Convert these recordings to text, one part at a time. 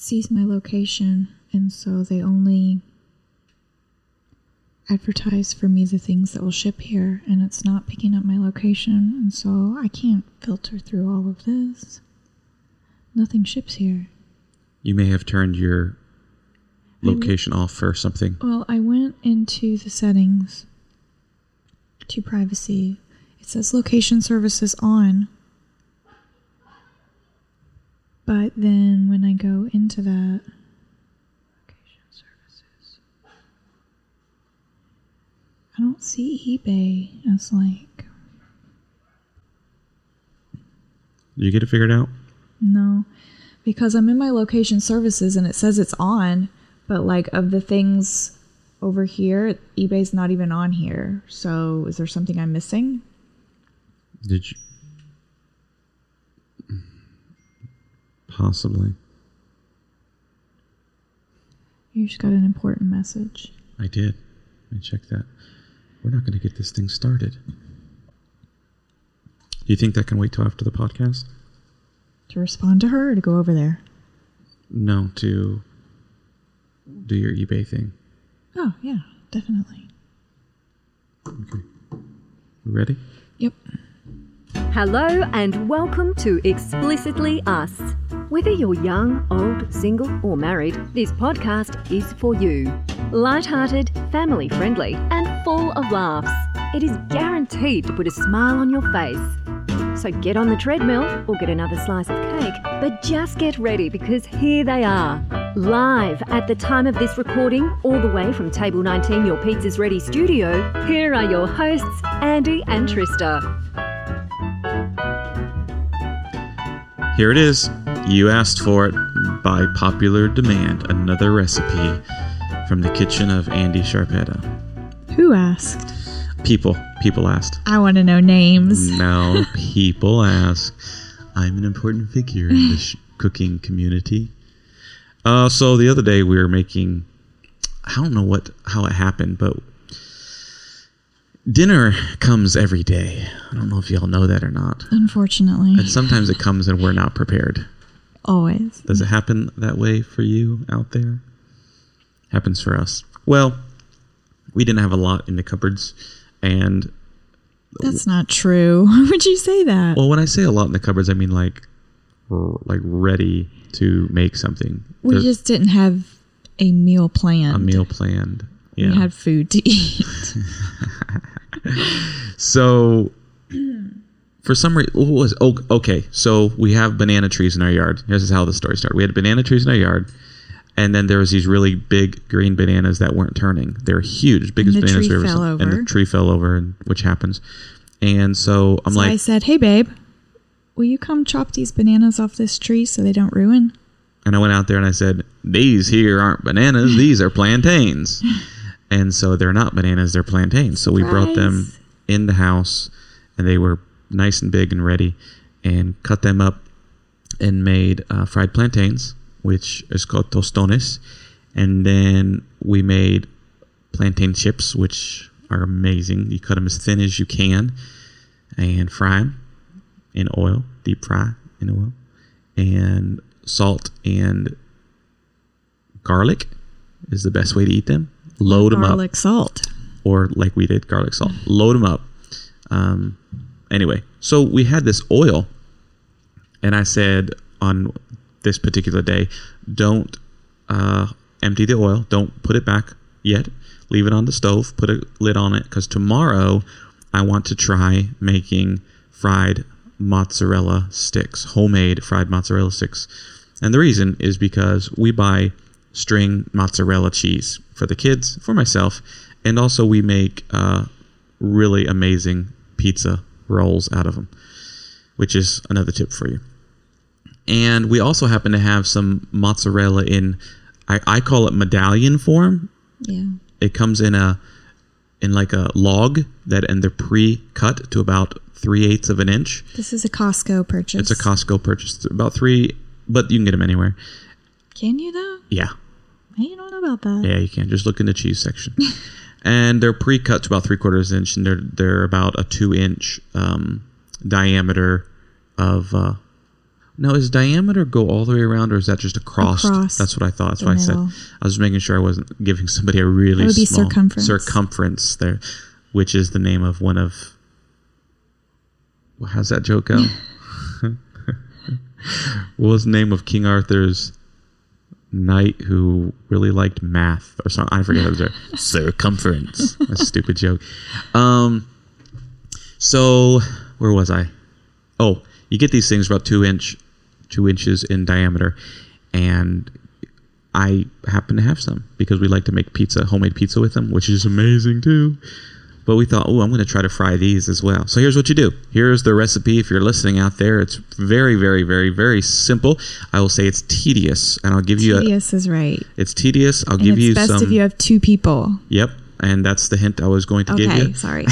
sees my location, and so they only advertise for me the things that will ship here, and it's not picking up my location, and so I can't filter through all of this. Nothing ships here. You may have turned your location off or something. Well, I went into the settings to privacy. It says location services on. But then when I go into that, location services, I don't see eBay as like. Did you get it figured out? No, because I'm in my location services and it says it's on, but like of the things over here, eBay's not even on here. So is there something I'm missing? Did you? Possibly. You just got an important message. I did. Let me check that. We're not going to get this thing started. Do you think that can wait till after the podcast? To respond to her or to go over there? No, to do your eBay thing. Oh, yeah, definitely. Okay. We ready? Yep. Hello and welcome to Explicitly Us. Whether you're young, old, single or married, this podcast is for you. Lighthearted, family-friendly and full of laughs. It is guaranteed to put a smile on your face. So get on the treadmill or get another slice of cake, but just get ready because here they are. Live at the time of this recording, all the way from Table 19, your pizza's ready studio, here are your hosts, Andy and Trista. Here it is. You asked for it by popular demand. Another recipe from the kitchen of Andy Sharpetta. Who asked? People asked. I want to know names. No, people ask. I'm an important figure in this cooking community. So the other day we were making, I don't know how it happened, but dinner comes every day. I don't know if y'all know that or not. Unfortunately. And sometimes it comes and we're not prepared. Always. Does it happen that way for you out there? Happens for us. Well, we didn't have a lot in the cupboards. And that's not true. Why would you say that? Well, when I say a lot in the cupboards, I mean like ready to make something. We just didn't have a meal planned. Yeah. We had food to eat. So for some reason, so we have banana trees in our yard. This is how the story started. We had banana trees in our yard. And then there was these really big green bananas that weren't turning. They're huge, biggest bananas we've ever seen. And the tree fell over, which happens. And so I'm like, I said, "Hey, babe, will you come chop these bananas off this tree so they don't ruin?" And I went out there and I said, "These here aren't bananas; these are plantains." And so they're not bananas; they're plantains. So we brought them in the house, and they were nice and big and ready, and cut them up and made fried plantains, which is called tostones. And then we made plantain chips, which are amazing. You cut them as thin as you can and fry them in oil, deep fry in oil, and salt and garlic is the best way to eat them. Load them up. Garlic salt. Or like we did, garlic salt. Load them up. Anyway, so we had this oil, and I said on this particular day, don't empty the oil, don't put it back yet, leave it on the stove, put a lid on it, because tomorrow I want to try making fried mozzarella sticks, homemade fried mozzarella sticks. And the reason is because we buy string mozzarella cheese for the kids, for myself, and also we make really amazing pizza rolls out of them, which is another tip for you. And we also happen to have some mozzarella in, I call it medallion form. Yeah. It comes in like a log and they're pre-cut to about 3/8 of an inch. This is a Costco purchase. It's a Costco purchase. About three, but you can get them anywhere. Can you though? Yeah. I don't know about that. Yeah, you can. Just look in the cheese section. And they're pre-cut to about 3/4 inch, and they're about a 2-inch diameter of Now, is diameter go all the way around, or is that just across? That's what I thought. That's why I said. I was making sure I wasn't giving somebody a really small circumference there, which is the name of one of... How's that joke go? What was the name of King Arthur's knight who really liked math or something? I forget how it was. Circumference. That's a stupid joke. So where was I? Oh, you get these things about 2 inches in diameter, and I happen to have some because we like to make homemade pizza with them, which is amazing too. But we thought, I'm going to try to fry these as well. So here's what you do. Here's the recipe if you're listening out there. It's very, very, very, very simple. I will say it's tedious, and I'll give you tedious is right. It's tedious. I'll give you some. It's best if you have two people. Yep. And that's the hint I was going to give you. Okay, sorry.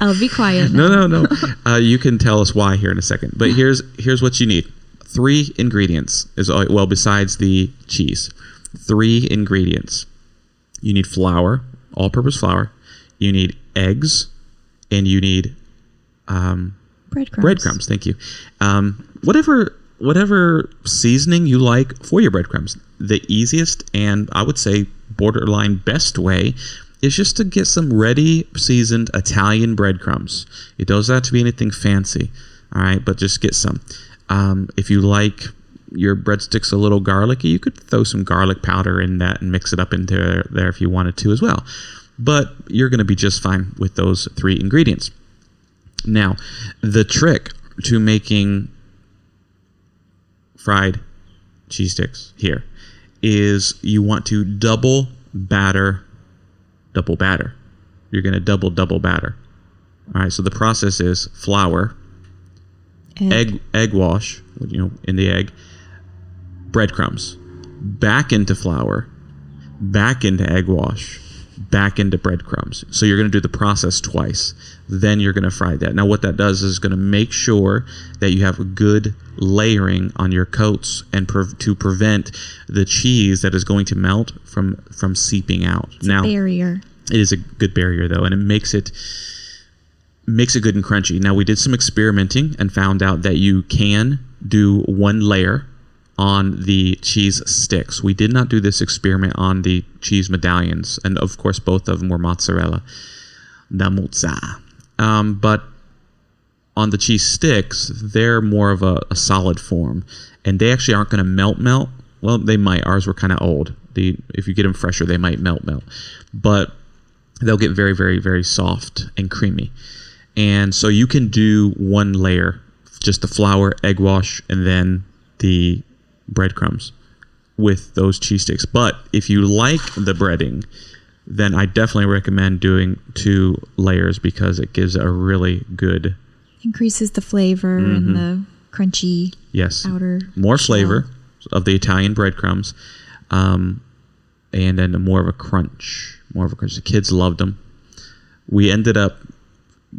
I'll be quiet now. No. You can tell us why here in a second. But here's what you need. 3 ingredients is all, well, besides the cheese. 3 ingredients. You need flour, all-purpose flour. You need eggs, and you need breadcrumbs. Thank you. Whatever seasoning you like for your breadcrumbs. The easiest, and I would say borderline best way, is just to get some ready seasoned Italian breadcrumbs. It doesn't have to be anything fancy, all right, but just get some. If you like your breadsticks a little garlicky, you could throw some garlic powder in that and mix it up into there if you wanted to as well. But you're going to be just fine with those 3 ingredients. Now, the trick to making fried cheese sticks here is you want to double batter. You're going to double batter. All right, so the process is flour, egg wash, in the egg, breadcrumbs, back into flour, back into egg wash, back into breadcrumbs. So you're going to do the process twice. Then you're going to fry that. Now, what that does is going to make sure that you have a good layering on your coats and to prevent the cheese that is going to melt from seeping out. It's a barrier. It is a good barrier, though, and it makes it good and crunchy. Now, we did some experimenting and found out that you can do one layer on the cheese sticks. We did not do this experiment on the cheese medallions, and of course both of them were mozzarella. Da mozza. But on the cheese sticks, they're more of a solid form, and they actually aren't going to melt. Well, they might. Ours were kind of old. If you get them fresher, they might melt. But they'll get very, very, very soft and creamy. And so you can do one layer, just the flour, egg wash, and then the breadcrumbs with those cheese sticks. But if you like the breading, then I definitely recommend doing 2 layers because it gives a really good... Increases the flavor and the crunchy outer... More flavor of the Italian breadcrumbs, and then more of a crunch. The kids loved them. We ended up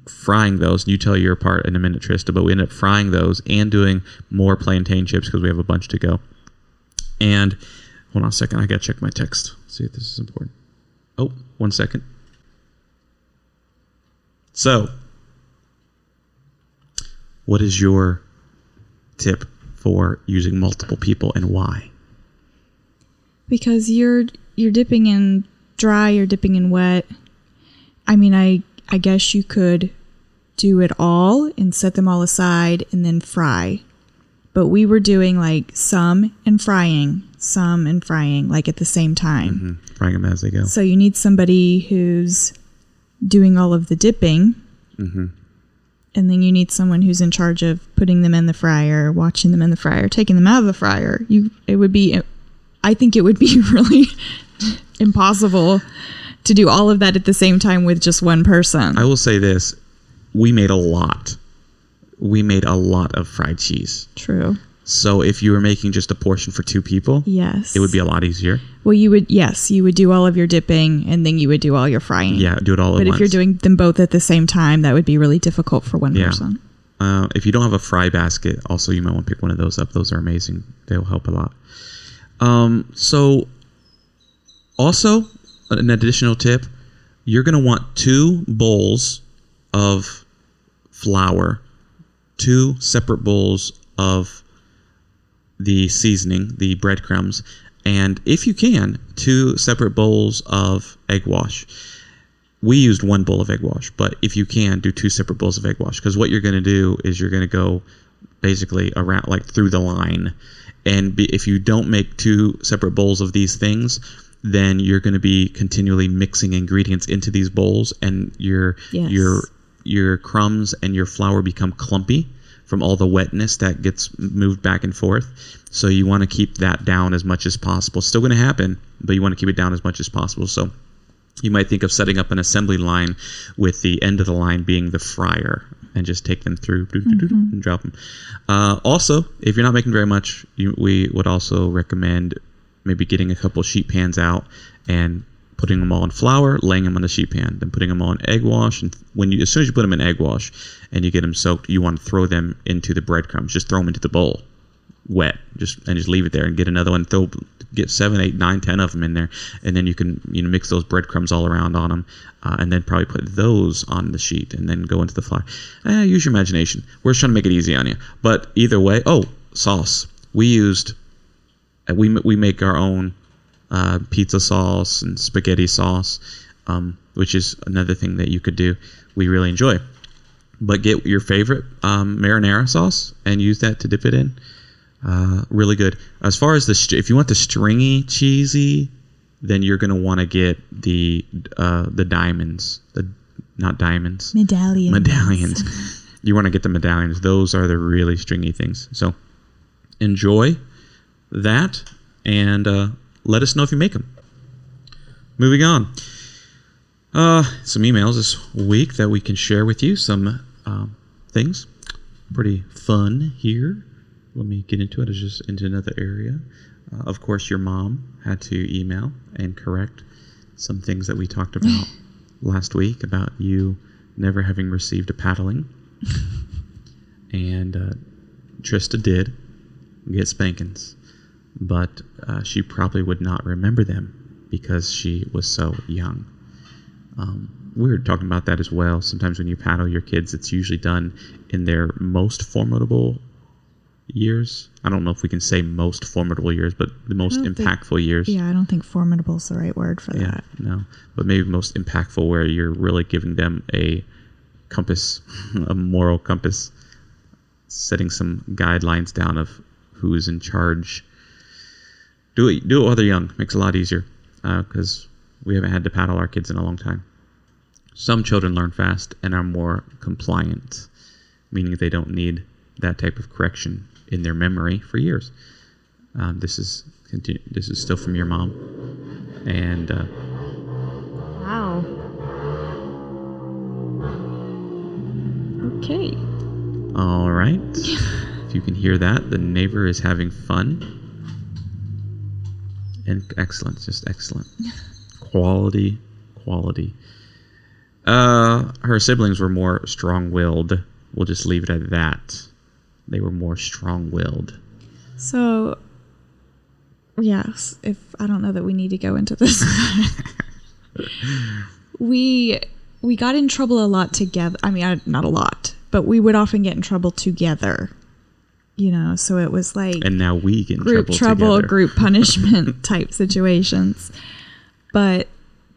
frying those. You tell your part in a minute, Trista, but we ended up frying those and doing more plantain chips because we have a bunch to go. And hold on a second. I got to check my text. See if this is important. Oh, one second. So, what is your tip for using multiple people and why? Because you're dipping in dry, you're dipping in wet. I mean, I guess you could do it all and set them all aside and then fry. But we were doing like some and frying like at the same time. Mm-hmm. Frying them as they go. So you need somebody who's doing all of the dipping. Mm-hmm. And then you need someone who's in charge of putting them in the fryer, watching them in the fryer, taking them out of the fryer. I think it would be really impossible to do all of that at the same time with just one person. I will say this. We made a lot of fried cheese. True. So if you were making just a portion for 2 people, yes, it would be a lot easier. Well, you would do all of your dipping and then you would do all your frying. Yeah, do it all at once. But if you're doing them both at the same time, that would be really difficult for one person. If you don't have a fry basket, also you might want to pick one of those up. Those are amazing. They'll help a lot. So also an additional tip, you're going to want 2 bowls of flour two separate bowls of the seasoning, the breadcrumbs, and if you can, two separate bowls of egg wash. We used one bowl of egg wash, but if you can, do two separate bowls of egg wash, because what you're going to do is you're going to go basically around, like, through the line. And if you don't make two separate bowls of these things, then you're going to be continually mixing ingredients into these bowls, and your crumbs and your flour become clumpy from all the wetness that gets moved back and forth. So you want to keep that down as much as possible. It's still going to happen, but you want to keep it down as much as possible. So you might think of setting up an assembly line with the end of the line being the fryer, and just take them through and drop them. Also, if you're not making very much, we would also recommend maybe getting a couple sheet pans out and putting them all in flour, laying them on the sheet pan, then putting them all in egg wash. And as soon as you put them in egg wash and you get them soaked, you want to throw them into the breadcrumbs. Just throw them into the bowl, wet, just leave it there, and get another one. Get 7, 8, 9, 10 of them in there, and then you can mix those breadcrumbs all around on them, and then probably put those on the sheet and then go into the flour. Use your imagination. We're just trying to make it easy on you. But either way, sauce. We make our own pizza sauce and spaghetti sauce, which is another thing that you could do. We really enjoy. But get your favorite marinara sauce and use that to dip it in. Really good. As far as if you want the stringy cheesy, then you're going to want to get the diamonds. Not diamonds. Medallions. You want to get the medallions. Those are the really stringy things. So enjoy that, and let us know if you make them. Moving on. Some emails this week that we can share with you. Some things. Pretty fun here. Let me get into it. It's just into another area. Of course, your mom had to email and correct some things that we talked about last week about you never having received a paddling. And Trista did get spankings, but she probably would not remember them because she was so young. We were talking about that as well. Sometimes when you paddle your kids, it's usually done in their most formidable years. I don't know if we can say most formidable years, but the most impactful years. Yeah, I don't think formidable is the right word for that. Yeah, no. But maybe most impactful, where you're really giving them a compass, a moral compass, setting some guidelines down of who is in charge. Do it while they're young. Makes it a lot easier, because we haven't had to paddle our kids in a long time. Some children learn fast and are more compliant, meaning they don't need that type of correction in their memory for years. This is still from your mom, and wow. Okay. All right. If you can hear that, the neighbor is having fun. And excellent, just excellent. Quality. Her siblings were more strong-willed. We'll just leave it at that. They were more strong-willed. So, yes, I don't know that we need to go into this. We got in trouble a lot together. I mean, not a lot, but we would often get in trouble together. So it was like... And now we get in trouble together. Group punishment type situations. But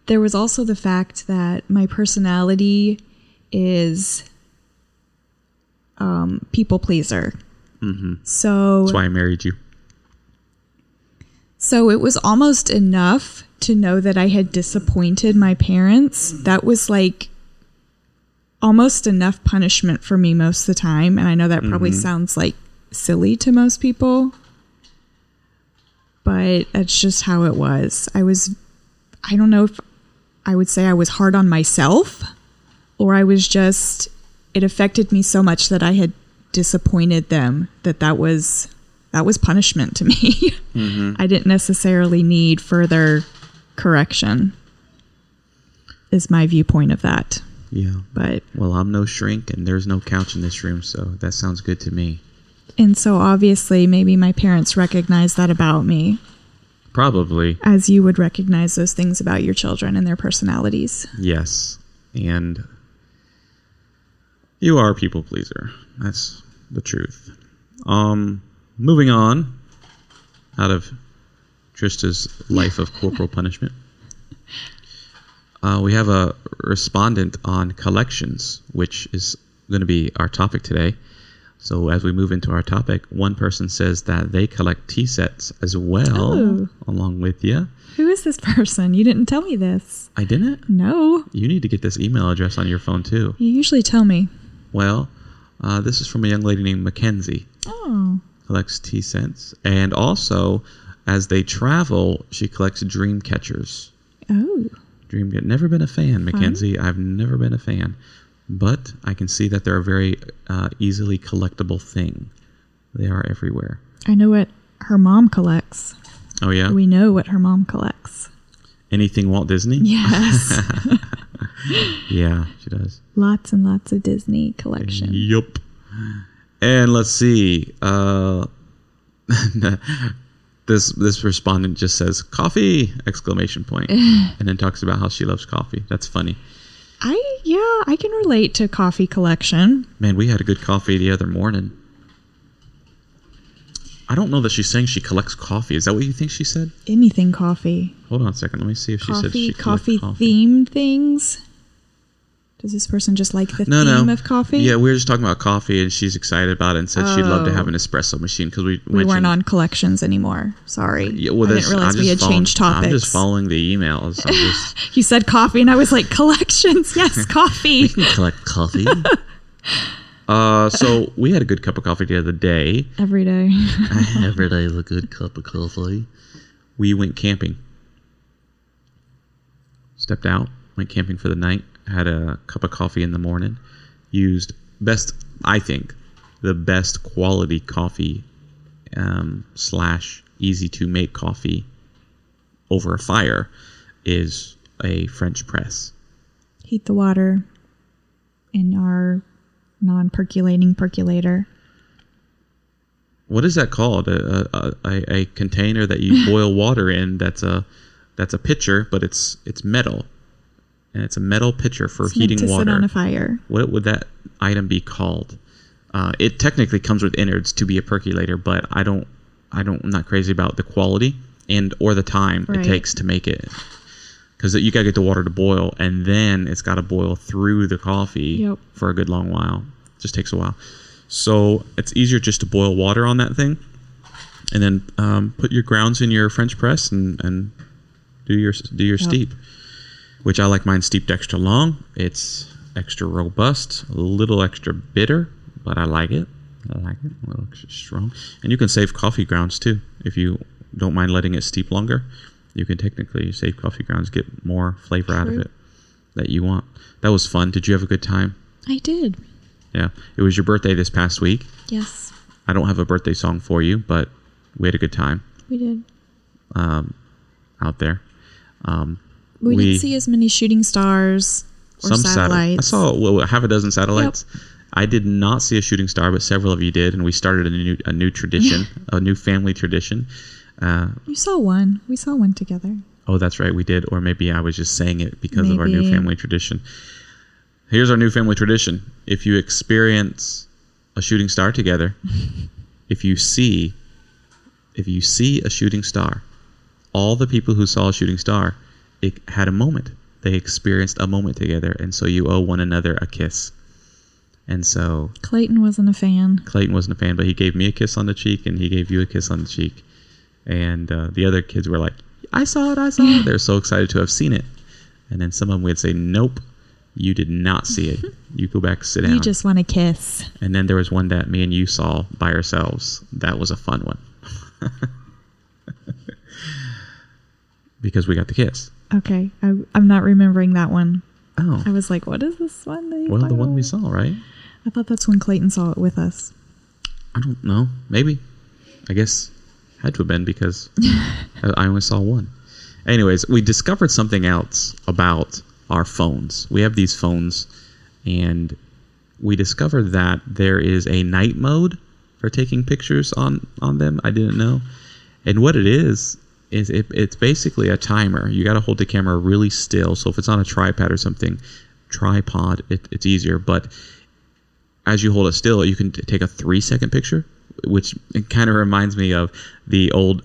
there was also the fact that my personality is... people pleaser. Mm-hmm. So that's why I married you. So it was almost enough to know that I had disappointed my parents. That was like almost enough punishment for me most of the time. And I know that probably sounds like silly to most people, but that's just how it was. I don't know if I would say I was hard on myself, or I was just... It affected me so much that I had disappointed them, that was punishment to me. I didn't necessarily need further correction, is my viewpoint of that. Yeah. But I'm no shrink, and there's no couch in this room, so that sounds good to me. And so obviously maybe my parents recognized that about me. Probably. As you would recognize those things about your children and their personalities. Yes. And... You are a people pleaser. That's the truth. Moving on out of Trista's life of corporal punishment. We have a respondent on collections, which is going to be our topic today. So as we move into our topic, one person says that they collect tea sets as well, along with you. Who is this person? You didn't tell me this. I didn't? No. You need to get this email address on your phone, too. You usually tell me. Well, this is from a young lady named Mackenzie. Oh. Collects tea sets. And also, as they travel, she collects dream catchers. Oh. Never been a fan, Mackenzie. Fun. I've never been a fan. But I can see that they're a very easily collectible thing. They are everywhere. I know what her mom collects. Oh, yeah? We know what her mom collects. Anything Walt Disney? Yes. Yeah, she does. Lots and lots of Disney collection. Yup. And let's see. This respondent just says, coffee! Exclamation point. And then talks about how she loves coffee. That's funny. I can relate to coffee collection. Man, we had a good coffee the other morning. I don't know that she's saying she collects coffee. Is that what you think she said? Anything coffee. Hold on a second. Let me see if she said she collects coffee. Themed things. Does this person just like the theme of coffee? Yeah, we were just talking about coffee, and she's excited about it and said she'd love to have an espresso machine because we weren't on collections anymore. Sorry. Yeah, well, I didn't realize we had changed topics. I'm just following the emails. You said coffee, and I was like, collections. Yes, coffee. We can collect coffee. So we had a good cup of coffee the other day. Every day. Every day is a good cup of coffee. We went camping. Stepped out, went camping for the night. Had a cup of coffee in the morning, used the best quality coffee / easy to make coffee over a fire is a French press. Heat the water in our non-percolating percolator. What is that called? A container that you boil water in that's a pitcher, but it's metal. And it's a metal pitcher for heating water. Sit on a fire. What would that item be called? It technically comes with innards to be a percolator, but I'm not crazy about the quality and or the time it takes to make it, because you gotta get the water to boil, and then it's gotta boil through the coffee for a good long while. It just takes a while, so it's easier just to boil water on that thing, and then put your grounds in your French press and do your steep. Which I like mine steeped extra long. It's extra robust, a little extra bitter, but I like it. A little extra strong. And you can save coffee grounds too. If you don't mind letting it steep longer, you can technically save coffee grounds, get more flavor out of it that you want. That was fun. Did you have a good time? I did. Yeah. It was your birthday this past week. Yes. I don't have a birthday song for you, but we had a good time. We did. Out there. We didn't see as many shooting stars or satellites. I saw half a dozen satellites. Yep. I did not see a shooting star, but several of you did, and we started a new tradition, a new family tradition. You saw one. We saw one together. Oh, that's right. We did. Or maybe I was just saying it because of our new family tradition. Here's our new family tradition. If you experience a shooting star together, if you see a shooting star, all the people who saw a shooting star, it had a moment. They experienced a moment together, and so you owe one another a kiss. And so Clayton wasn't a fan, but he gave me a kiss on the cheek, and he gave you a kiss on the cheek. And the other kids were like, I saw it. They're so excited to have seen it. And then some of them would say, nope, you did not see it. You go back, sit down. You just want a kiss. And then there was one that me and you saw by ourselves. That was a fun one. Because we got the kiss. Okay, I'm not remembering that one. Oh. I was like, what is this one? The one we saw, right? I thought that's when Clayton saw it with us. I don't know. Maybe. I guess had to have been because I only saw one. Anyways, we discovered something else about our phones. We have these phones, and we discovered that there is a night mode for taking pictures on them. I didn't know. And what it is it's basically a timer. You got to hold the camera really still. So if it's on a tripod or something, it's easier. But as you hold it still, you can take a 3-second picture, which it kind of reminds me of the old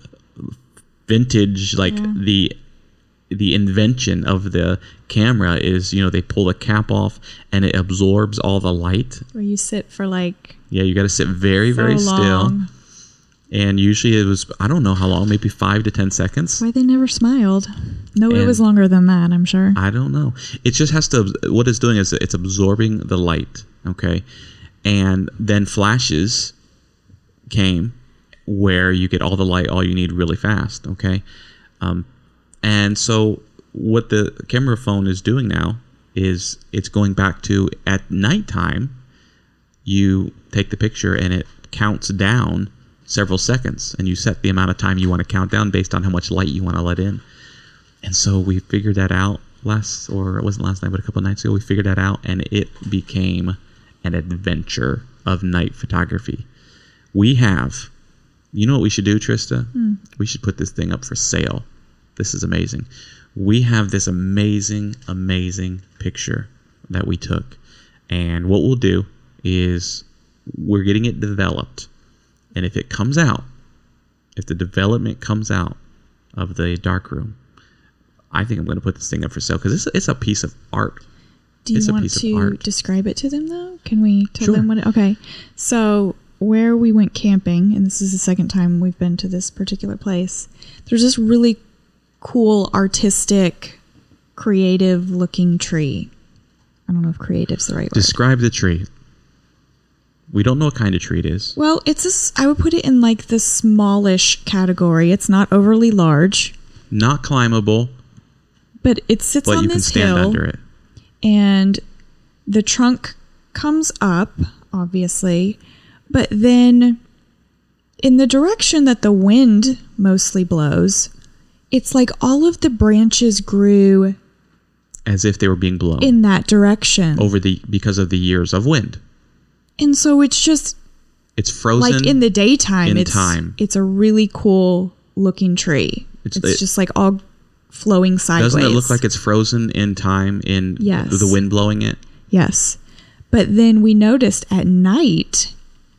vintage, like the invention of the camera is, you know, they pull the cap off and it absorbs all the light. Where you sit for like... Yeah, you got to sit very, so very long. Still. And usually it was, I don't know how long, maybe 5 to 10 seconds. Why they never smiled. No, and it was longer than that, I'm sure. I don't know. It just has to, what it's doing is it's absorbing the light, okay? And then flashes came where you get all the light, all you need really fast, okay? And so what the camera phone is doing now is it's going back to, at nighttime, you take the picture and it counts down several seconds. And you set the amount of time you want to count down based on how much light you want to let in. And so we figured that out last, or it wasn't last night, but a couple of nights ago, we figured that out. And it became an adventure of night photography. We have, you know what we should do, Trista? We should put this thing up for sale. This is amazing. We have this amazing, amazing picture that we took. And what we'll do is we're getting it developed. And if it comes out, if the development comes out of the darkroom, I think I'm going to put this thing up for sale because it's a piece of art. Do you want to describe it to them, though? Can we tell them what it... Okay. So... where we went camping, and this is the second time we've been to this particular place, there's this really cool, artistic, creative looking tree. I don't know if creative's the right word. Describe the tree. We don't know what kind of tree it is. Well, it's I would put it in like the smallish category. It's not overly large. Not climbable. But it sits on this hill. But you can stand under it. And the trunk comes up, obviously. But then in the direction that the wind mostly blows, it's like all of the branches grew as if they were being blown in that direction because of the years of wind. And so it's just, it's frozen like in the daytime. It's a really cool looking tree. It's just like all flowing sideways. Doesn't it look like it's frozen in time in the wind blowing it? Yes. But then we noticed at night,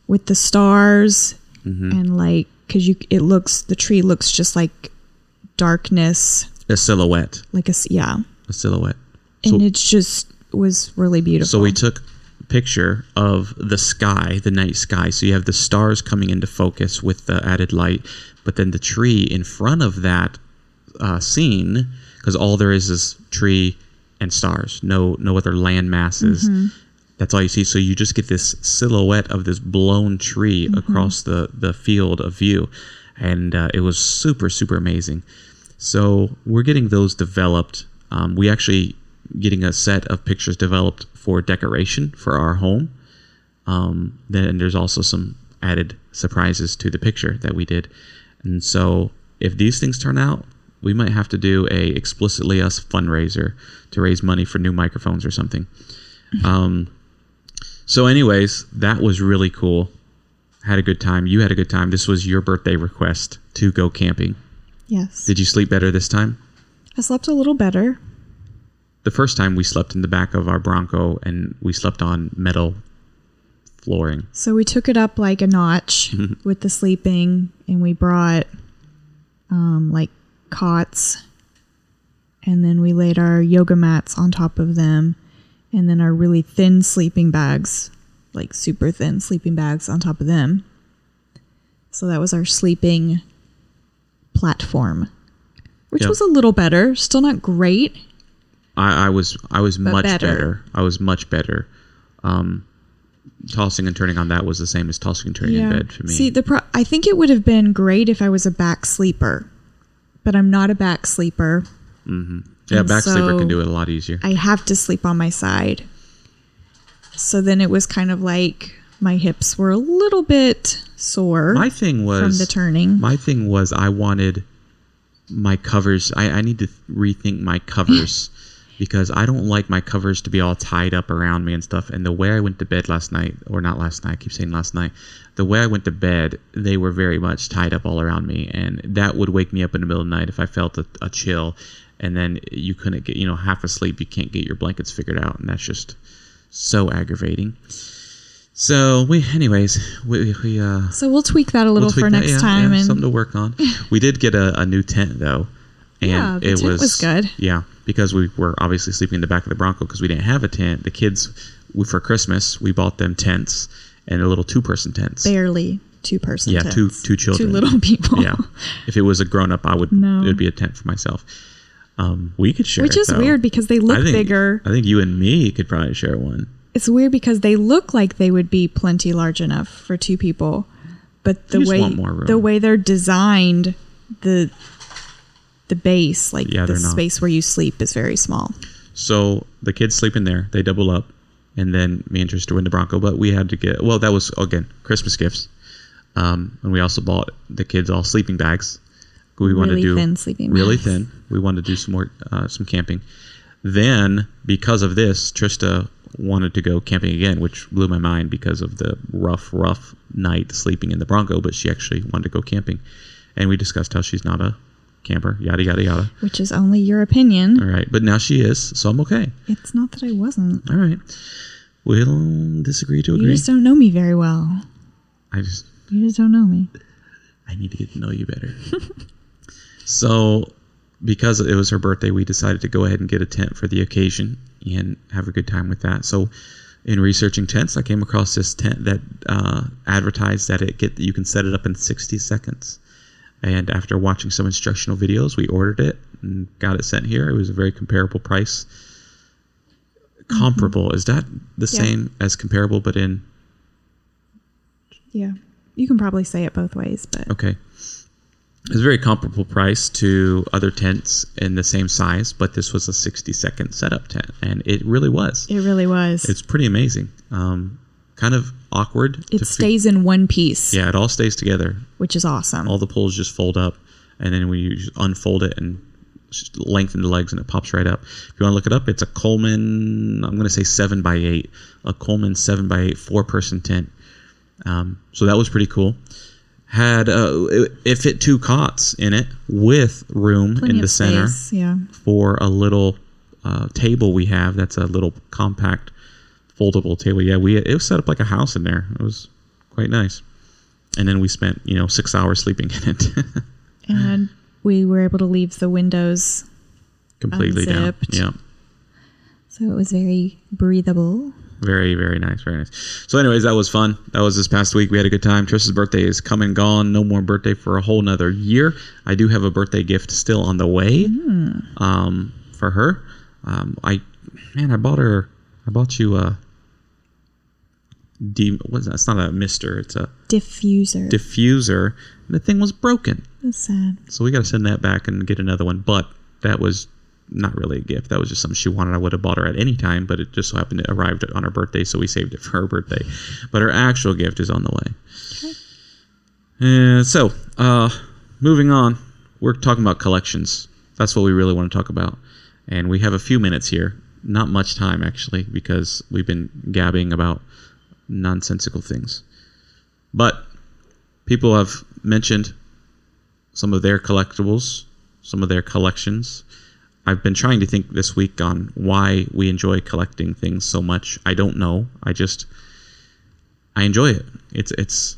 with the stars and like, because the tree looks just like darkness. A silhouette. A silhouette. And so, was really beautiful. So we took a picture of the sky, the night sky. So you have the stars coming into focus with the added light, but then the tree in front of that scene, because all there is tree and stars, no other land masses. That's all you see. So you just get this silhouette of this blown tree across the field of view. And it was super, super amazing. So we're getting those developed. We actually getting a set of pictures developed for decoration for our home. Then there's also some added surprises to the picture that we did. And so if these things turn out, we might have to do a Explicitly Us fundraiser to raise money for new microphones or something. So anyways, that was really cool. Had a good time. You had a good time. This was your birthday request to go camping. Yes. Did you sleep better this time? I slept a little better. The first time we slept in the back of our Bronco and we slept on metal flooring. So we took it up like a notch with the sleeping, and we brought like cots, and then we laid our yoga mats on top of them. And then our really thin sleeping bags, like super thin sleeping bags on top of them. So that was our sleeping platform, which was a little better. Still not great. I was much better. I was much better. Tossing and turning on that was the same as tossing and turning in bed for me. See, I think it would have been great if I was a back sleeper, but I'm not a back sleeper. Mm-hmm. Yeah, back sleeper can do it a lot easier. I have to sleep on my side. So then it was kind of like my hips were a little bit sore. From the turning. My thing was I wanted my covers. I need to rethink my covers because I don't like my covers to be all tied up around me and stuff. And the way I went to bed last night, or not last night, I keep saying last night. The way I went to bed, they were very much tied up all around me. And that would wake me up in the middle of the night if I felt a chill. And then you couldn't get, half asleep, you can't get your blankets figured out. And that's just so aggravating. So anyways, we'll tweak that a little for next time. Yeah, and something to work on. We did get a new tent though, and yeah, the tent was good. Yeah, because we were obviously sleeping in the back of the Bronco because we didn't have a tent. The kids, for Christmas, we bought them tents and a little 2-person tents. Barely 2-person. Yeah, tents. two children. 2 little people. Yeah, if it was a grown up, it would be a tent for myself. We could share, which is weird because they look bigger. I think you and me could probably share one. It's weird because they look like they would be plenty large enough for 2 people, but the way they're designed, the base, like the space where you sleep, is very small. So the kids sleep in there; they double up, and then me and Trish win the Bronco. But we had to get that was again Christmas gifts, and we also bought the kids all sleeping bags. We wanted to do thin sleeping bags. Really thin. We wanted to do some more some camping. Then because of this, Trista wanted to go camping again, which blew my mind because of the rough night sleeping in the Bronco, but she actually wanted to go camping. And we discussed how she's not a camper, yada, yada, yada. Which is only your opinion. All right. But now she is, so I'm okay. It's not that I wasn't. All right. We'll disagree to agree. You just don't know me very well. You just don't know me. I need to get to know you better. So, because it was her birthday, we decided to go ahead and get a tent for the occasion and have a good time with that. So in researching tents, I came across this tent that advertised that you can set it up in 60 seconds. And after watching some instructional videos, we ordered it and got it sent here. It was a very comparable price. Comparable. Mm-hmm. Is that the same as comparable, but in... Yeah. You can probably say it both ways, but... Okay. It's a very comparable price to other tents in the same size, but this was a 60-second setup tent, and it really was. It really was. It's pretty amazing. Kind of awkward. It stays in one piece. Yeah, it all stays together. Which is awesome. All the poles just fold up, and then when you unfold it and lengthen the legs, and it pops right up. If you want to look it up, it's a Coleman, I'm going to say 7x8, a Coleman 7x8 4-person tent. So that was pretty cool. Had it fit 2 cots in it with room in the center for a little table we have. That's a little compact foldable table. Yeah, it was set up like a house in there. It was quite nice. And then we spent 6 hours sleeping in it. And we were able to leave the windows completely unzipped. Down. Yeah. So it was very breathable. Very, very nice. Very nice. So anyways, that was fun. That was this past week. We had a good time. Trish's birthday is come and gone. No more birthday for a whole nother year. I do have a birthday gift still on the way for her. I bought you a... What's that? It's not a mister. It's a... Diffuser. And the thing was broken. That's sad. So we got to send that back and get another one. But that was... not really a gift. That was just something she wanted. I would have bought her at any time, but it just so happened it arrived on her birthday, so we saved it for her birthday. But her actual gift is on the way. Okay. And so, moving on, we're talking about collections. That's what we really want to talk about. And we have a few minutes here. Not much time, actually, because we've been gabbing about nonsensical things. But people have mentioned some of their collectibles, some of their collections. I've been trying to think this week on why we enjoy collecting things so much. I don't know. I enjoy it. It's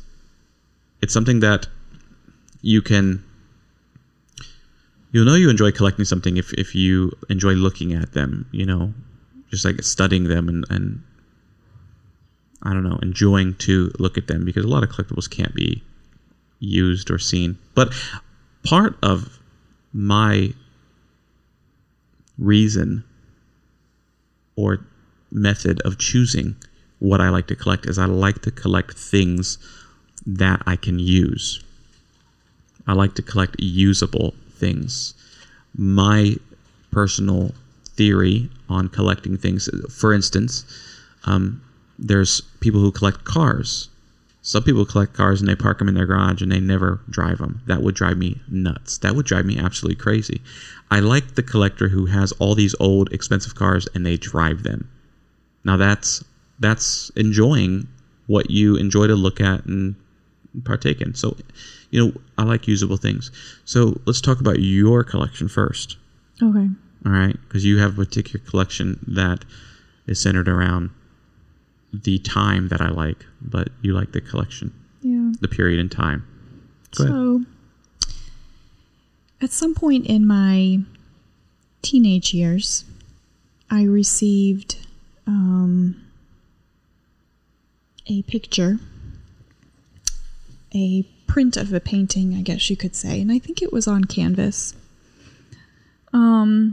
something that you enjoy collecting something if you enjoy looking at them, just like studying them and I don't know, enjoying to look at them, because a lot of collectibles can't be used or seen. But part of my reason or method of choosing what I like to collect is I like to collect things that I can use. I like to collect usable things. My personal theory on collecting things, for instance, there's people who collect cars. Some people collect cars and they park them in their garage and they never drive them. That would drive me nuts. That would drive me absolutely crazy. I like the collector who has all these old expensive cars and they drive them. Now that's enjoying what you enjoy to look at and partake in. So, I like usable things. So let's talk about your collection first. Okay. All right. Because you have a particular collection that is centered around the time that I like, but you like the collection. Yeah. The period in time. So at some point in my teenage years, I received a picture, a print of a painting, I guess you could say, and I think it was on canvas. But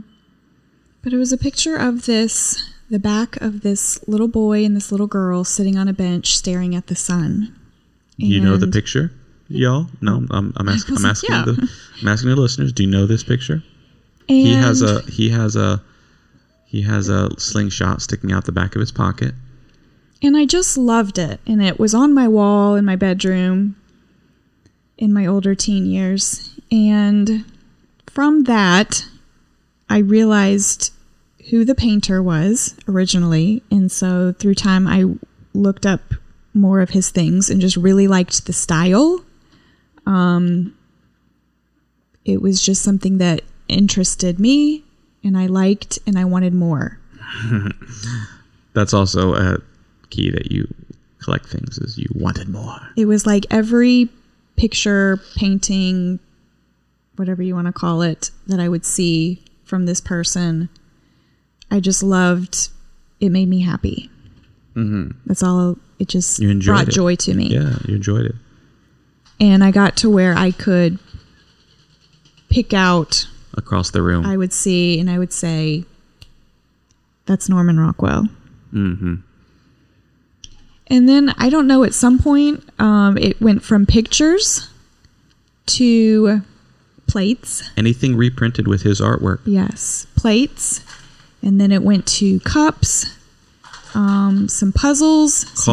it was a picture of this, the back of this little boy and this little girl sitting on a bench staring at the sun. Do you know the picture, y'all? No, I'm asking the listeners. Do you know this picture? And he has a slingshot sticking out the back of his pocket. And I just loved it, and it was on my wall in my bedroom in my older teen years. And from that, I realized who the painter was originally, and so through time I looked up more of his things and just really liked the style. It was just something that interested me, and I liked, and I wanted more. That's also a key that you collect things, is you wanted more. It was like every picture, painting, whatever you want to call it, that I would see from this person, I just loved. It made me happy. Mm-hmm. That's all. It just brought joy to me. Yeah, you enjoyed it. And I got to where I could pick out across the room. I would see, and I would say, "That's Norman Rockwell." Mm-hmm. And then I don't know. At some point, it went from pictures to plates. Anything reprinted with his artwork. Yes, plates, and then it went to cups. Some puzzles.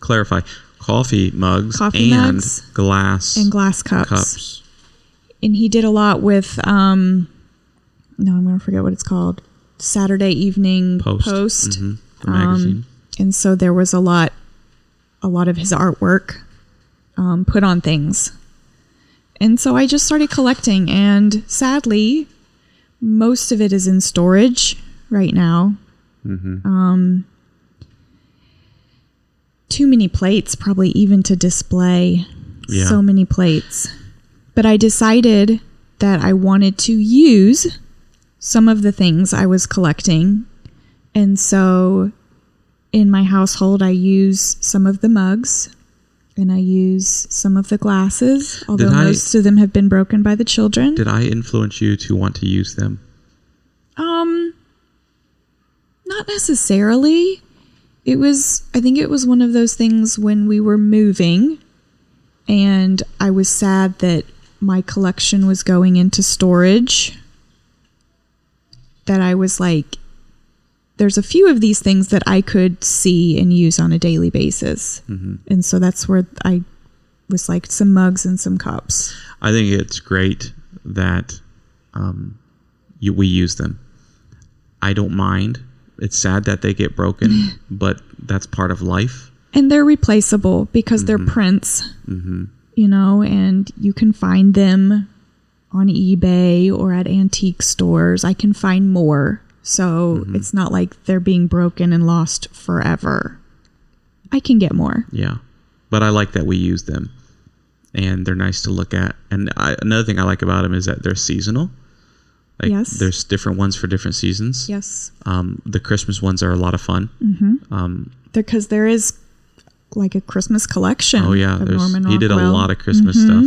Clarify. Coffee mugs. Coffee and mugs. Glass. And glass cups. And he did a lot with, I'm going to forget what it's called. Saturday Evening Post. Mm-hmm. Magazine. And so there was a lot of his artwork put on things. And so I just started collecting. And sadly, most of it is in storage right now. Mm-hmm. Too many plates, probably, even to display. Yeah. So many plates. But I decided that I wanted to use some of the things I was collecting. And so in my household, I use some of the mugs, and I use some of the glasses, although most of them have been broken by the children. Did I influence you to want to use them? Not necessarily. I think it was one of those things when we were moving, and I was sad that my collection was going into storage, that I was like, there's a few of these things that I could see and use on a daily basis. Mm-hmm. And so that's where I was like, some mugs and some cups. I think it's great that we use them. I don't mind. It's sad that they get broken, but that's part of life. And they're replaceable because they're prints, and you can find them on eBay or at antique stores. I can find more. So it's not like they're being broken and lost forever. I can get more. Yeah. But I like that we use them, and they're nice to look at. And another thing I like about them is that they're seasonal. Like, yes. There's different ones for different seasons. Yes. The Christmas ones are a lot of fun. Mm-hmm. Because there is like a Christmas collection. Oh, yeah. Of Norman Rockwell. He did a lot of Christmas stuff.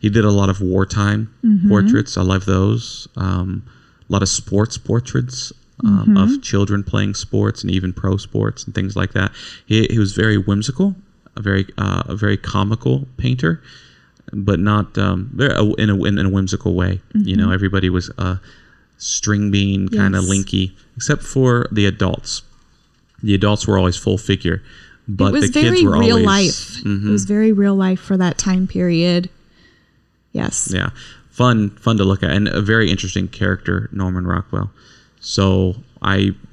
He did a lot of wartime portraits. I love those. A lot of sports portraits of children playing sports and even pro sports and things like that. He was very whimsical, a very comical painter. But not in a whimsical way. Mm-hmm. Everybody was string bean kind of linky, except for the adults. The adults were always full figure, but the kids were always... It was very real life. Mm-hmm. It was very real life for that time period. Yes. Yeah. Fun to look at, and a very interesting character, Norman Rockwell. So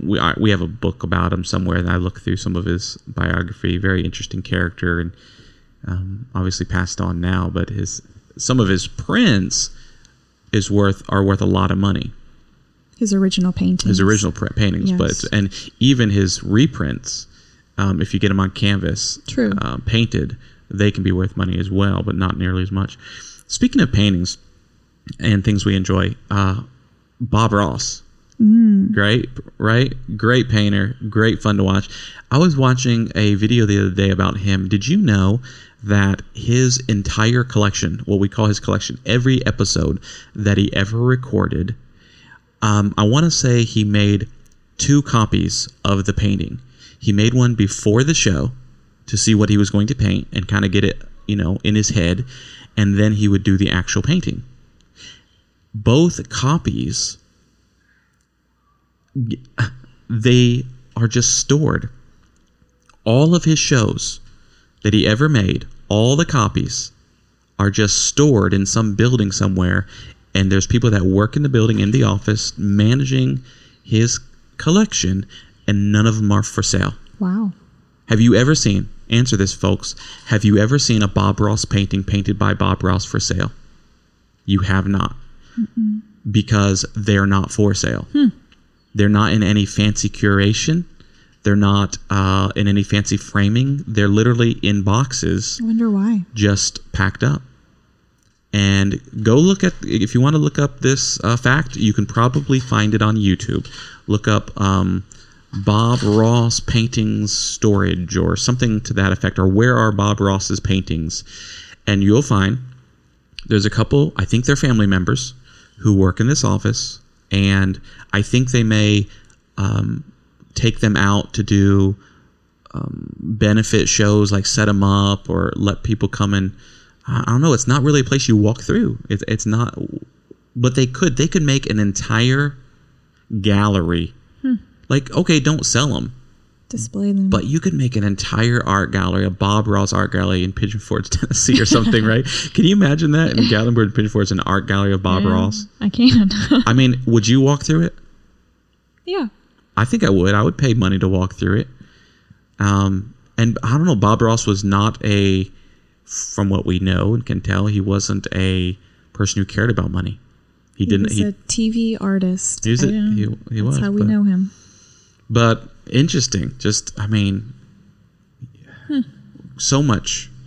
we have a book about him somewhere, and I look through some of his biography. Very interesting character, and... obviously passed on now, but some of his prints are worth a lot of money. His original paintings, yes. But even his reprints, If you get them on canvas, true, painted, they can be worth money as well, but not nearly as much. Speaking of paintings and things we enjoy, Bob Ross, great, right? Great painter, great fun to watch. I was watching a video the other day about him. Did you know that his entire collection, what we call his collection, every episode that he ever recorded, I want to say he made 2 copies of the painting. He made one before the show to see what he was going to paint and kind of get it, you know, in his head. And then he would do the actual painting. Both copies, they are just stored. All of his shows that he ever made, all the copies are just stored in some building somewhere. And there's people that work in the building, in the office, managing his collection, and none of them are for sale. Wow. Have you ever seen, answer this folks, have you ever seen a Bob Ross painting painted by Bob Ross for sale? You have not. Mm-mm. Because they're not for sale. They're not in any fancy curation. They're not in any fancy framing. They're literally in boxes. I wonder why. Just packed up. And go look at, if you want to look up this fact, you can probably find it on YouTube. Look up Bob Ross paintings storage or something to that effect, or where are Bob Ross's paintings, and you'll find there's a couple, I think they're family members who work in this office, and I think they may take them out to do benefit shows, like set them up or let people come in. I don't know, it's not really a place you walk through. It's not, but they could make an entire gallery. Like, okay, don't sell them. Display them. But you could make an entire art gallery, a Bob Ross art gallery in Pigeon Forge, Tennessee or something, right? Can you imagine that? In Gatlinburg, Pigeon Forge, an art gallery of Bob Ross? I can. I mean, would you walk through it? Yeah. I think I would. I would pay money to walk through it. And I don't know, Bob Ross was not a, from what we know and can tell, he wasn't a person who cared about money. He was a TV artist. He was. That's how we know him. But interesting, just, I mean, so much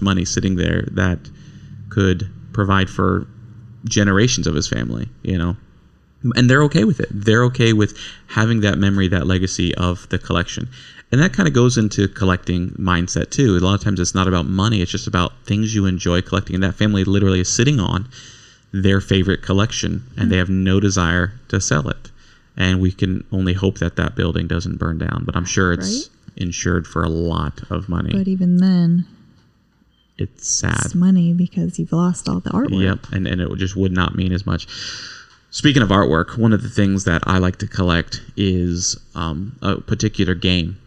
money sitting there that could provide for generations of his family, you know. And they're okay with it. They're okay with having that memory, that legacy of the collection. And that kind of goes into collecting mindset too. A lot of times it's not about money. It's just about things you enjoy collecting. And that family literally is sitting on their favorite collection, and they have no desire to sell it. And we can only hope that that building doesn't burn down. But I'm sure it's insured for a lot of money. But even then, it's sad. It's money because you've lost all the artwork. Yep, and it just would not mean as much. Speaking of artwork, one of the things that I like to collect is a particular game.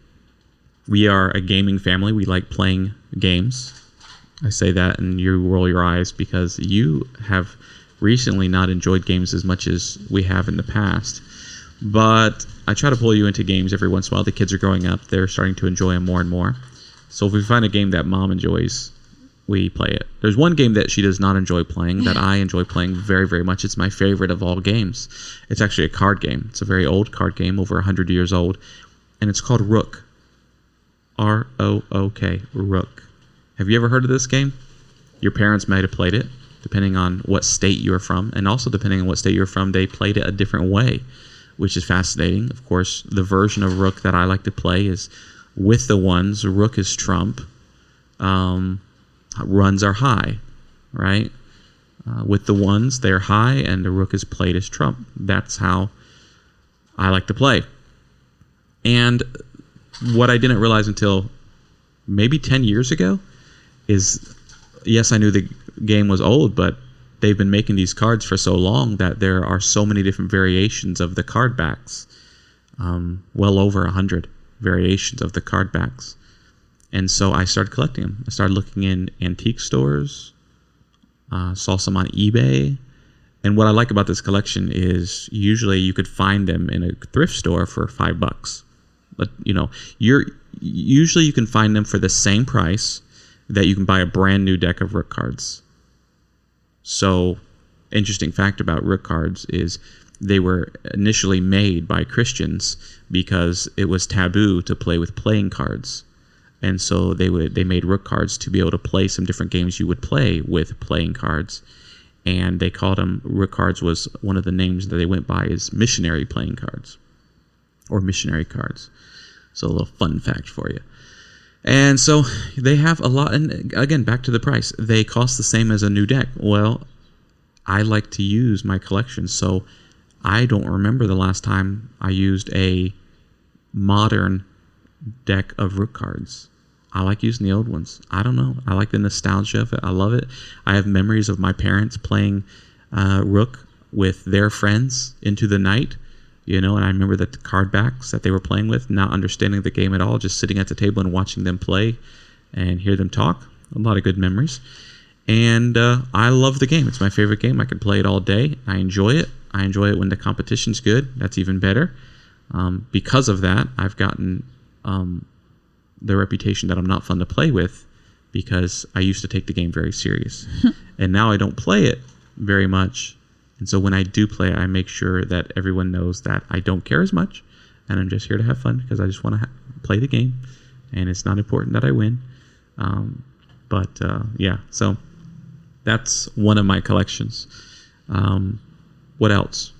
We are a gaming family. We like playing games. I say that and you roll your eyes because you have recently not enjoyed games as much as we have in the past. But I try to pull you into games every once in a while. The kids are growing up. They're starting to enjoy them more and more. So if we find a game that mom enjoys, we play it. There's one game that she does not enjoy playing that I enjoy playing very, very much. It's my favorite of all games. It's actually a card game. It's a very old card game, over 100 years old. And it's called Rook. R-O-O-K. Rook. Have you ever heard of this game? Your parents might have played it, depending on what state you were from. And also depending on what state you were from, they played it a different way, which is fascinating. Of course, the version of Rook that I like to play is with the ones. Rook is trump. Runs are high, right? With the ones, they're high, and the rook is played as trump. That's how I like to play. And what I didn't realize until maybe 10 years ago is, yes, I knew the game was old, but they've been making these cards for so long that there are so many different variations of the card backs. Well over 100 variations of the card backs. And so I started collecting them. I started looking in antique stores, saw some on eBay. And what I like about this collection is usually you could find them in a thrift store for $5. But, you know, usually you can find them for the same price that you can buy a brand new deck of Rook cards. So interesting fact about Rook cards is they were initially made by Christians because it was taboo to play with playing cards. And so they made Rook cards to be able to play some different games you would play with playing cards. And they called them, Rook cards was one of the names that they went by, is missionary playing cards or missionary cards. So a little fun fact for you. And so they have a lot, and again, back to the price. They cost the same as a new deck. Well, I like to use my collection, so I don't remember the last time I used a modern deck of Rook cards. I like using the old ones. I don't know. I like the nostalgia of it. I love it. I have memories of my parents playing Rook with their friends into the night, you know, and I remember that the card backs that they were playing with, not understanding the game at all, just sitting at the table and watching them play and hear them talk. A lot of good memories. And I love the game. It's my favorite game. I can play it all day. I enjoy it. I enjoy it when the competition's good. That's even better. Because of that, I've gotten the reputation that I'm not fun to play with, because I used to take the game very serious. And now I don't play it very much. And so when I do play, I make sure that everyone knows that I don't care as much, and I'm just here to have fun because I just want to play the game, and it's not important that I win. Yeah, so that's one of my collections. What else?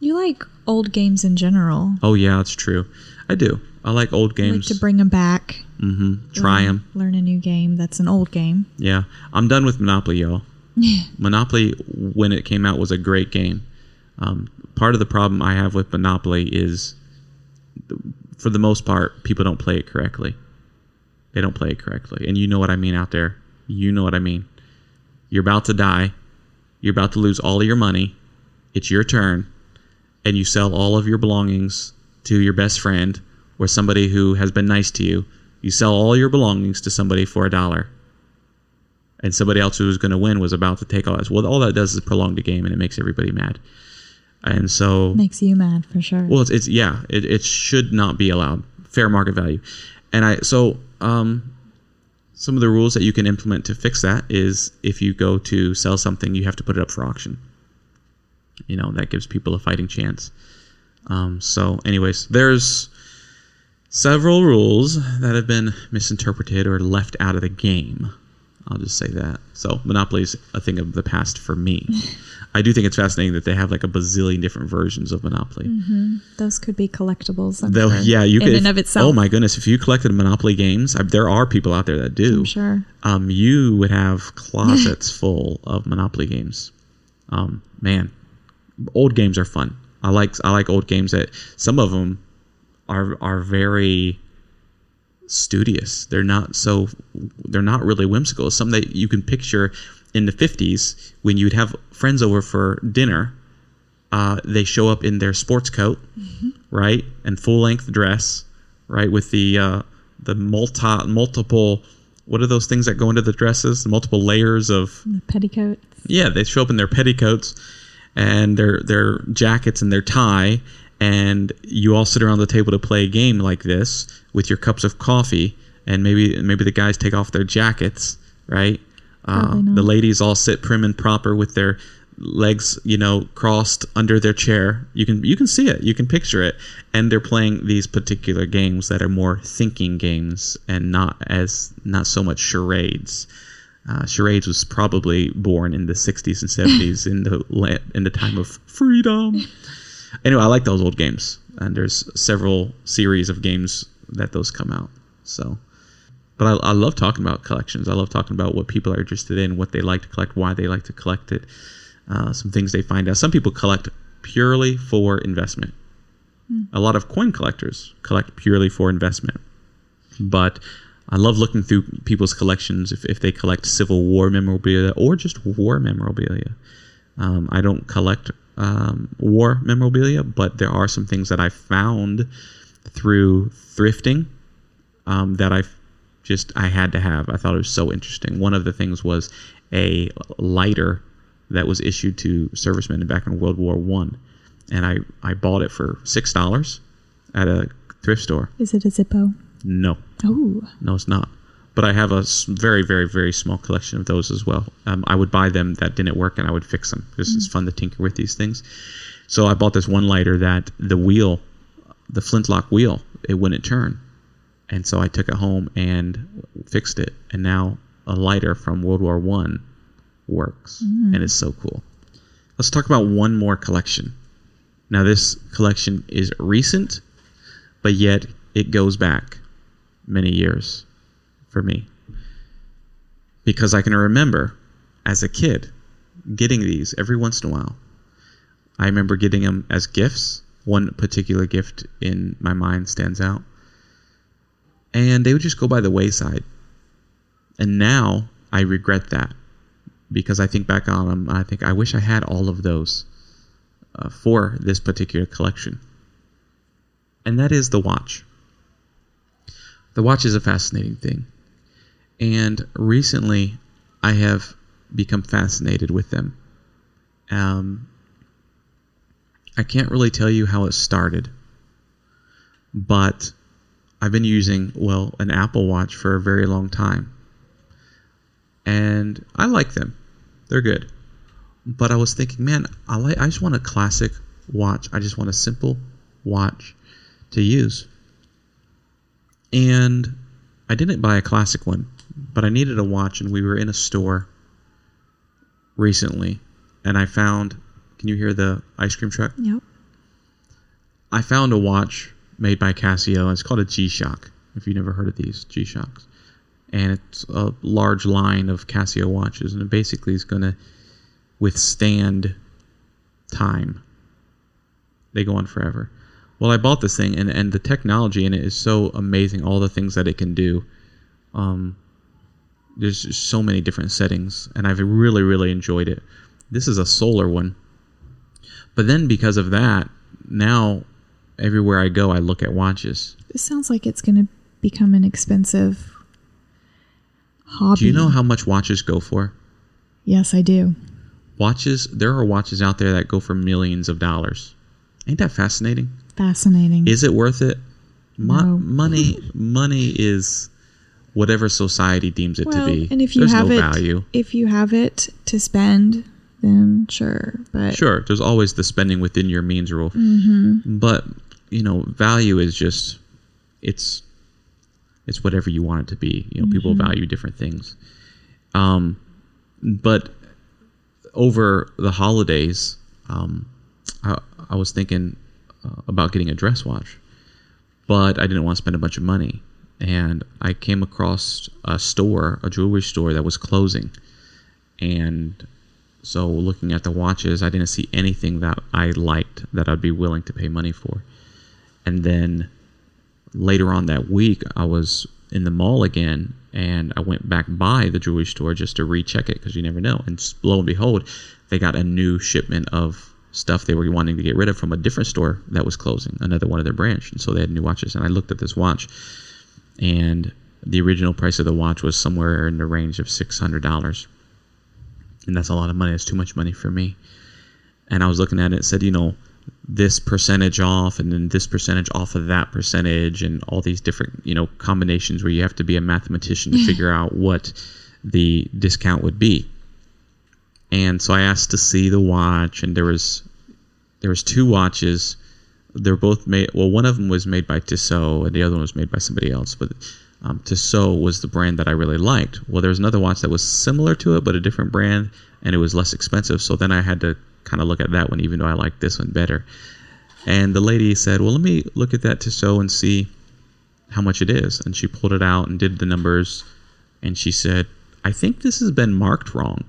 You like old games in general. Oh, yeah, that's true. I do. I like old games. I like to bring them back. Mm-hmm. Try them. Learn a new game that's an old game. Yeah. I'm done with Monopoly, y'all. Monopoly, when it came out, was a great game. Part of the problem I have with Monopoly is, for the most part, people don't play it correctly. They don't play it correctly. And you know what I mean out there. You know what I mean. You're about to die. You're about to lose all of your money. It's your turn. And you sell all of your belongings to your best friend or somebody who has been nice to you. You sell all your belongings to somebody for $1. And somebody else who was going to win was about to take all that. Well, all that does is prolong the game, and it makes everybody mad. And so... makes you mad, for sure. Well, it should not be allowed. Fair market value. And some of the rules that you can implement to fix that is, if you go to sell something, you have to put it up for auction. You know, that gives people a fighting chance. So anyways, there's several rules that have been misinterpreted or left out of the game. I'll just say that. So Monopoly's a thing of the past for me. I do think it's fascinating that they have like a bazillion different versions of Monopoly. Mm-hmm. Those could be collectibles. Yeah, you could. In and of itself. Oh my goodness, if you collected Monopoly games, there are people out there that do. I'm sure. You would have closets full of Monopoly games. Man, old games are fun. I like old games. That some of them are very studious. They're not really whimsical. It's something that you can picture in the 50s when you'd have friends over for dinner. They show up in their sports coat, mm-hmm. right, and full length dress, right, with the multiple. What are those things that go into the dresses? The multiple layers of the petticoats. Yeah, they show up in their petticoats and their jackets and their tie. And you all sit around the table to play a game like this with your cups of coffee, and maybe the guys take off their jackets, right? The ladies all sit prim and proper with their legs, you know, crossed under their chair. You can see it, you can picture it, and they're playing these particular games that are more thinking games and not so much charades. Charades was probably born in the 60s and 70s in the time of freedom. Anyway, I like those old games, and there's several series of games that those come out. So, but I love talking about collections. I love talking about what people are interested in, what they like to collect, why they like to collect it, some things they find out. Some people collect purely for investment. A lot of coin collectors collect purely for investment. But I love looking through people's collections if they collect Civil War memorabilia or just war memorabilia. I don't collect war memorabilia, but there are some things that I found through thrifting that I had to have. I thought it was so interesting. One of the things was a lighter that was issued to servicemen back in World War I, and I bought it for $6 at a thrift store. Is it a Zippo? No. Oh. No, it's not. But I have a very, very, very small collection of those as well. I would buy them that didn't work and I would fix them. This is fun to tinker with these things. So I bought this one lighter that the wheel, the flintlock wheel, it wouldn't turn. And so I took it home and fixed it. And now a lighter from World War I works. And it's so cool. Let's talk about one more collection. Now this collection is recent, but yet it goes back many years for me. Because I can remember as a kid getting these every once in a while. I remember getting them as gifts. One particular gift in my mind stands out. And they would just go by the wayside. And now I regret that, because I think back on them and I think I wish I had all of those for this particular collection. And that is the watch. The watch is a fascinating thing. And recently I have become fascinated with them. I can't really tell you how it started, but I've been using, well, an Apple Watch for a very long time. And I like them. They're good. But I was thinking, man, I just want a classic watch. I just want a simple watch to use. And I didn't buy a classic one, but I needed a watch, and we were in a store recently, and I found... Can you hear the ice cream truck? Yep. I found a watch made by Casio, and it's called a G-Shock, if you've never heard of these G-Shocks. And it's a large line of Casio watches, and it basically is going to withstand time. They go on forever. Well, I bought this thing, and the technology in it is so amazing, all the things that it can do. There's just so many different settings, and I've really, really enjoyed it. This is a solar one. But then because of that, now everywhere I go, I look at watches. This sounds like it's going to become an expensive hobby. Do you know how much watches go for? Yes, I do. Watches, there are watches out there that go for millions of dollars. Ain't that fascinating? Fascinating. Is it worth it? No. Money is whatever society deems it to be. And if you if you have it to spend... Then sure, there's always the spending within your means rule. Mm-hmm. But value is just it's whatever you want it to be. Mm-hmm. People value different things. But over the holidays, I was thinking about getting a dress watch, but I didn't want to spend a bunch of money, and I came across a jewelry store that was closing, and. So looking at the watches, I didn't see anything that I liked that I'd be willing to pay money for. And then later on that week, I was in the mall again, and I went back by the jewelry store just to recheck it, because you never know. And lo and behold, they got a new shipment of stuff they were wanting to get rid of from a different store that was closing, another one of their branch. And so they had new watches. And I looked at this watch, and the original price of the watch was somewhere in the range of $600. And that's a lot of money. It's too much money for me. And I was looking at it and said, this percentage off, and then this percentage off of that percentage, and all these different, combinations where you have to be a mathematician to figure out what the discount would be. And so I asked to see the watch, and there was two watches. They're both made. Well, one of them was made by Tissot, and the other one was made by somebody else. But Tissot was the brand that I really liked. Well, there was another watch that was similar to it, but a different brand, and it was less expensive. So then I had to kind of look at that one, even though I liked this one better. And the lady said, well, let me look at that Tissot and see how much it is. And she pulled it out and did the numbers, and she said, I think this has been marked wrong.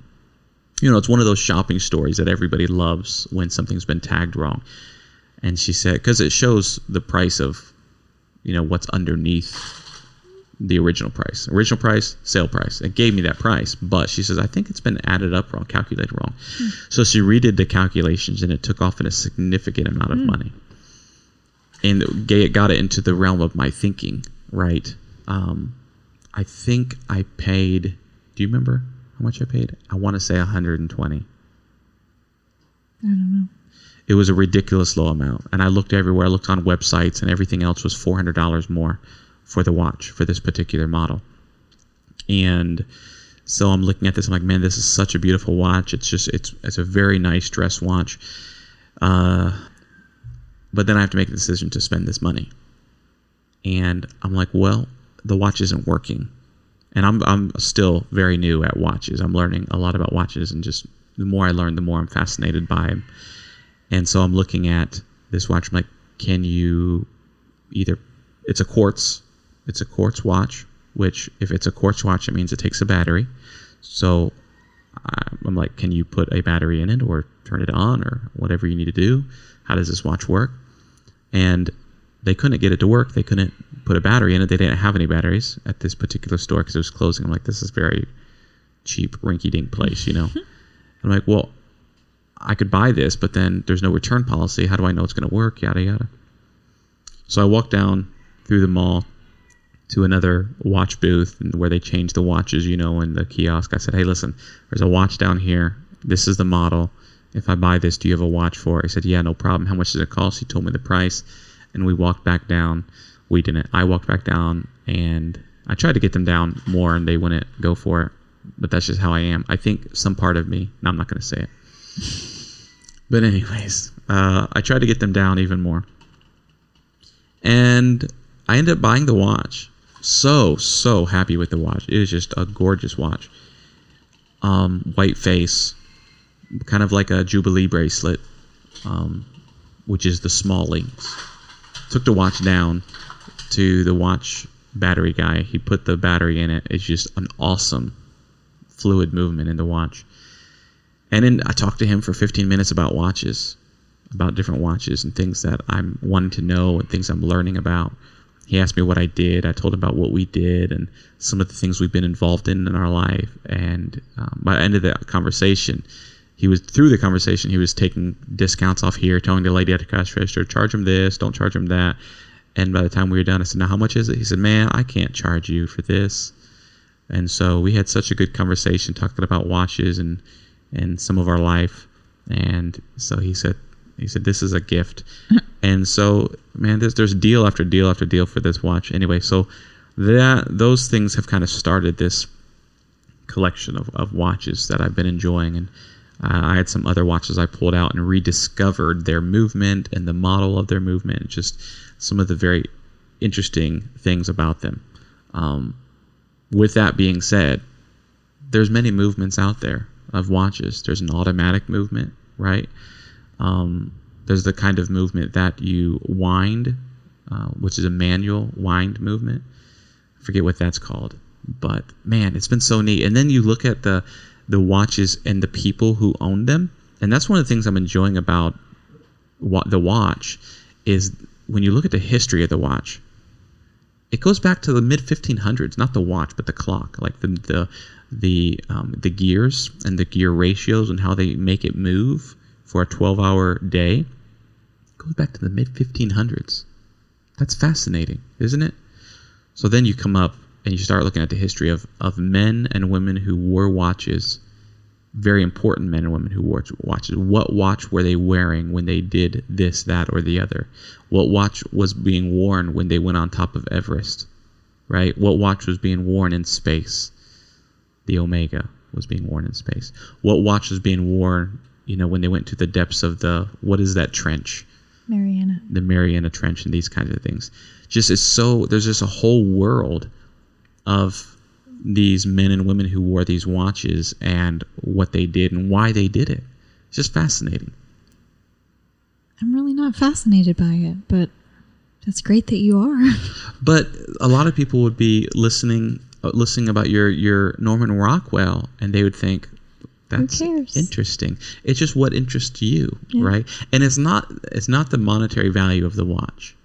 It's one of those shopping stories that everybody loves when something's been tagged wrong. And she said, because it shows the price of, what's underneath the original price. Original price, sale price. It gave me that price, but she says, I think it's been added up wrong, calculated wrong. Mm. So she redid the calculations, and it took off in a significant amount of money. And it got it into the realm of my thinking, right? I think I paid, do you remember how much I paid? I want to say $120. I don't know. It was a ridiculous low amount. And I looked everywhere. I looked on websites, and everything else was $400 more for the watch, for this particular model. And so I'm looking at this. I'm like, man, this is such a beautiful watch. It's just, it's a very nice dress watch. But then I have to make a decision to spend this money. And I'm like, well, the watch isn't working. And I'm still very new at watches. I'm learning a lot about watches, and just the more I learn, the more I'm fascinated by them. And so I'm looking at this watch. I'm like, can you either... It's a quartz watch, which if it's a quartz watch, it means it takes a battery. So I'm like, can you put a battery in it or turn it on or whatever you need to do? How does this watch work? And they couldn't get it to work. They couldn't put a battery in it. They didn't have any batteries at this particular store because it was closing. I'm like, this is very cheap, rinky-dink place, you know? I'm like, well, I could buy this, but then there's no return policy. How do I know it's going to work? Yada, yada. So I walked down through the mall to another watch booth where they change the watches, you know, in the kiosk. I said, hey, listen, there's a watch down here. This is the model. If I buy this, do you have a watch for it? He said, yeah, no problem. How much does it cost? He told me the price. And we walked back down. I walked back down, and I tried to get them down more, and they wouldn't go for it. But that's just how I am. I think some part of me, no, I'm not going to say it. But anyways, I tried to get them down even more. And I ended up buying the watch. So happy with the watch. It is just a gorgeous watch. White face, kind of like a Jubilee bracelet, which is the small links. Took the watch down to the watch battery guy. He put the battery in it. It's just an awesome fluid movement in the watch. And then I talked to him for 15 minutes about watches, about different watches and things that I'm wanting to know and things I'm learning about. He asked me what I did. I told him about what we did and some of the things we've been involved in our life. And by the end of the conversation, he was taking discounts off here, telling the lady at the cash register, charge him this, don't charge him that. And by the time we were done, I said, now how much is it? He said, man, I can't charge you for this. And so we had such a good conversation talking about watches and some of our life. And so he said, this is a gift. And so, man, there's deal after deal after deal for this watch. Anyway, so those things have kind of started this collection of watches that I've been enjoying. And I had some other watches I pulled out and rediscovered their movement and the model of their movement, and just some of the very interesting things about them. With that being said, there's many movements out there of watches. There's an automatic movement, right? There's the kind of movement that you wind, which is a manual wind movement. I forget what that's called, but man, it's been so neat. And then you look at the watches and the people who own them. And that's one of the things I'm enjoying about the watch is when you look at the history of the watch, it goes back to the mid 1500s, not the watch, but the clock, like the gears and the gear ratios and how they make it move for a 12-hour day. It goes back to the mid 1500s. That's fascinating, isn't it? So then you come up and you start looking at the history of men and women who wore watches, very important men and women who wore watches. What watch were they wearing when they did this, that, or the other? What watch was being worn when they went on top of Everest, right? What watch was being worn in space? The Omega was being worn in space. What watch was being worn, you know, when they went to the depths of what is that trench? Mariana. The Mariana Trench and these kinds of things. Just there's just a whole world of these men and women who wore these watches and what they did and why they did it. It's just fascinating. I'm really not fascinated by it, but that's great that you are. But a lot of people would be listening about your Norman Rockwell, and they would think, that's interesting. It's just what interests you, yeah. Right? And it's not the monetary value of the watch.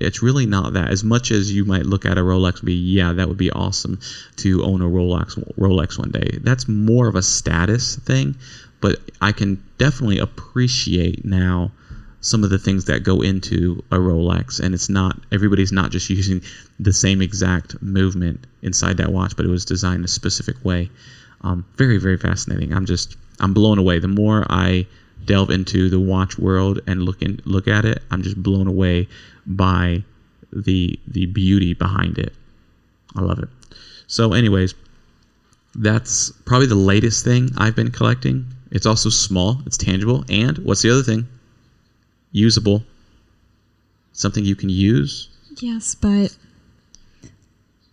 It's really not that. As much as you might look at a Rolex and be, yeah, that would be awesome to own a Rolex one day. That's more of a status thing, but I can definitely appreciate now some of the things that go into a Rolex, and everybody's not just using the same exact movement inside that watch, but it was designed a specific way. Very, very fascinating. I'm blown away. The more I delve into the watch world and look at it, I'm just blown away by the beauty behind it. I love it. So anyways, that's probably the latest thing I've been collecting. It's also small, it's tangible, and what's the other thing? Usable. Something you can use. Yes, but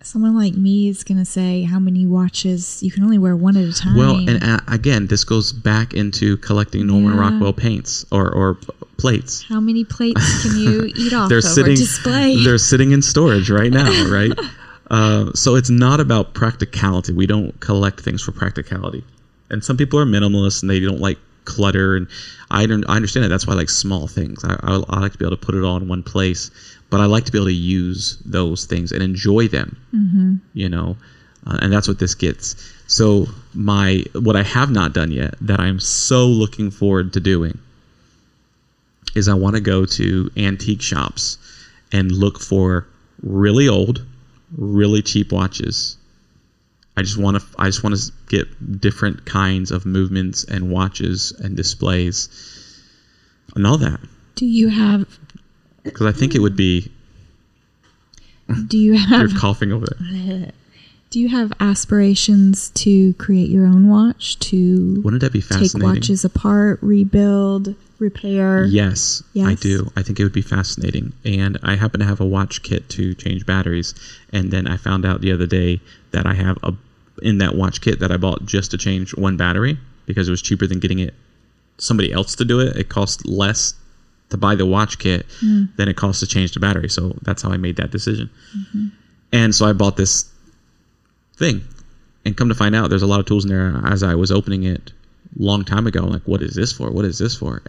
someone like me is going to say how many watches, you can only wear one at a time. Well, and again, this goes back into collecting Norman Rockwell paints or plates. How many plates can you eat off or display? They're sitting in storage right now, right? So it's not about practicality. We don't collect things for practicality. And some people are minimalists and they don't like clutter, and I understand that. That's why I like small things. I like to be able to put it all in one place, but I like to be able to use those things and enjoy them. Mm-hmm. You know, and that's what this gets. So what I have not done yet that I'm so looking forward to doing is I want to go to antique shops and look for really old, really cheap watches. I just want to get different kinds of movements and watches and displays and all that. Do you have? Because I think it would be. Do you have? You're coughing over there. Do you have aspirations to create your own watch? To wouldn't that be fascinating? Take watches apart, rebuild, repair. Yes, I do. I think it would be fascinating. And I happen to have a watch kit to change batteries. And then I found out the other day that I have in that watch kit that I bought just to change one battery, because it was cheaper than getting it somebody else to do it. It cost less to buy the watch kit than it costs to change the battery. So that's how I made that decision. Mm-hmm. And so I bought this thing, and come to find out there's a lot of tools in there. As I was opening it a long time ago, I'm like, what is this for?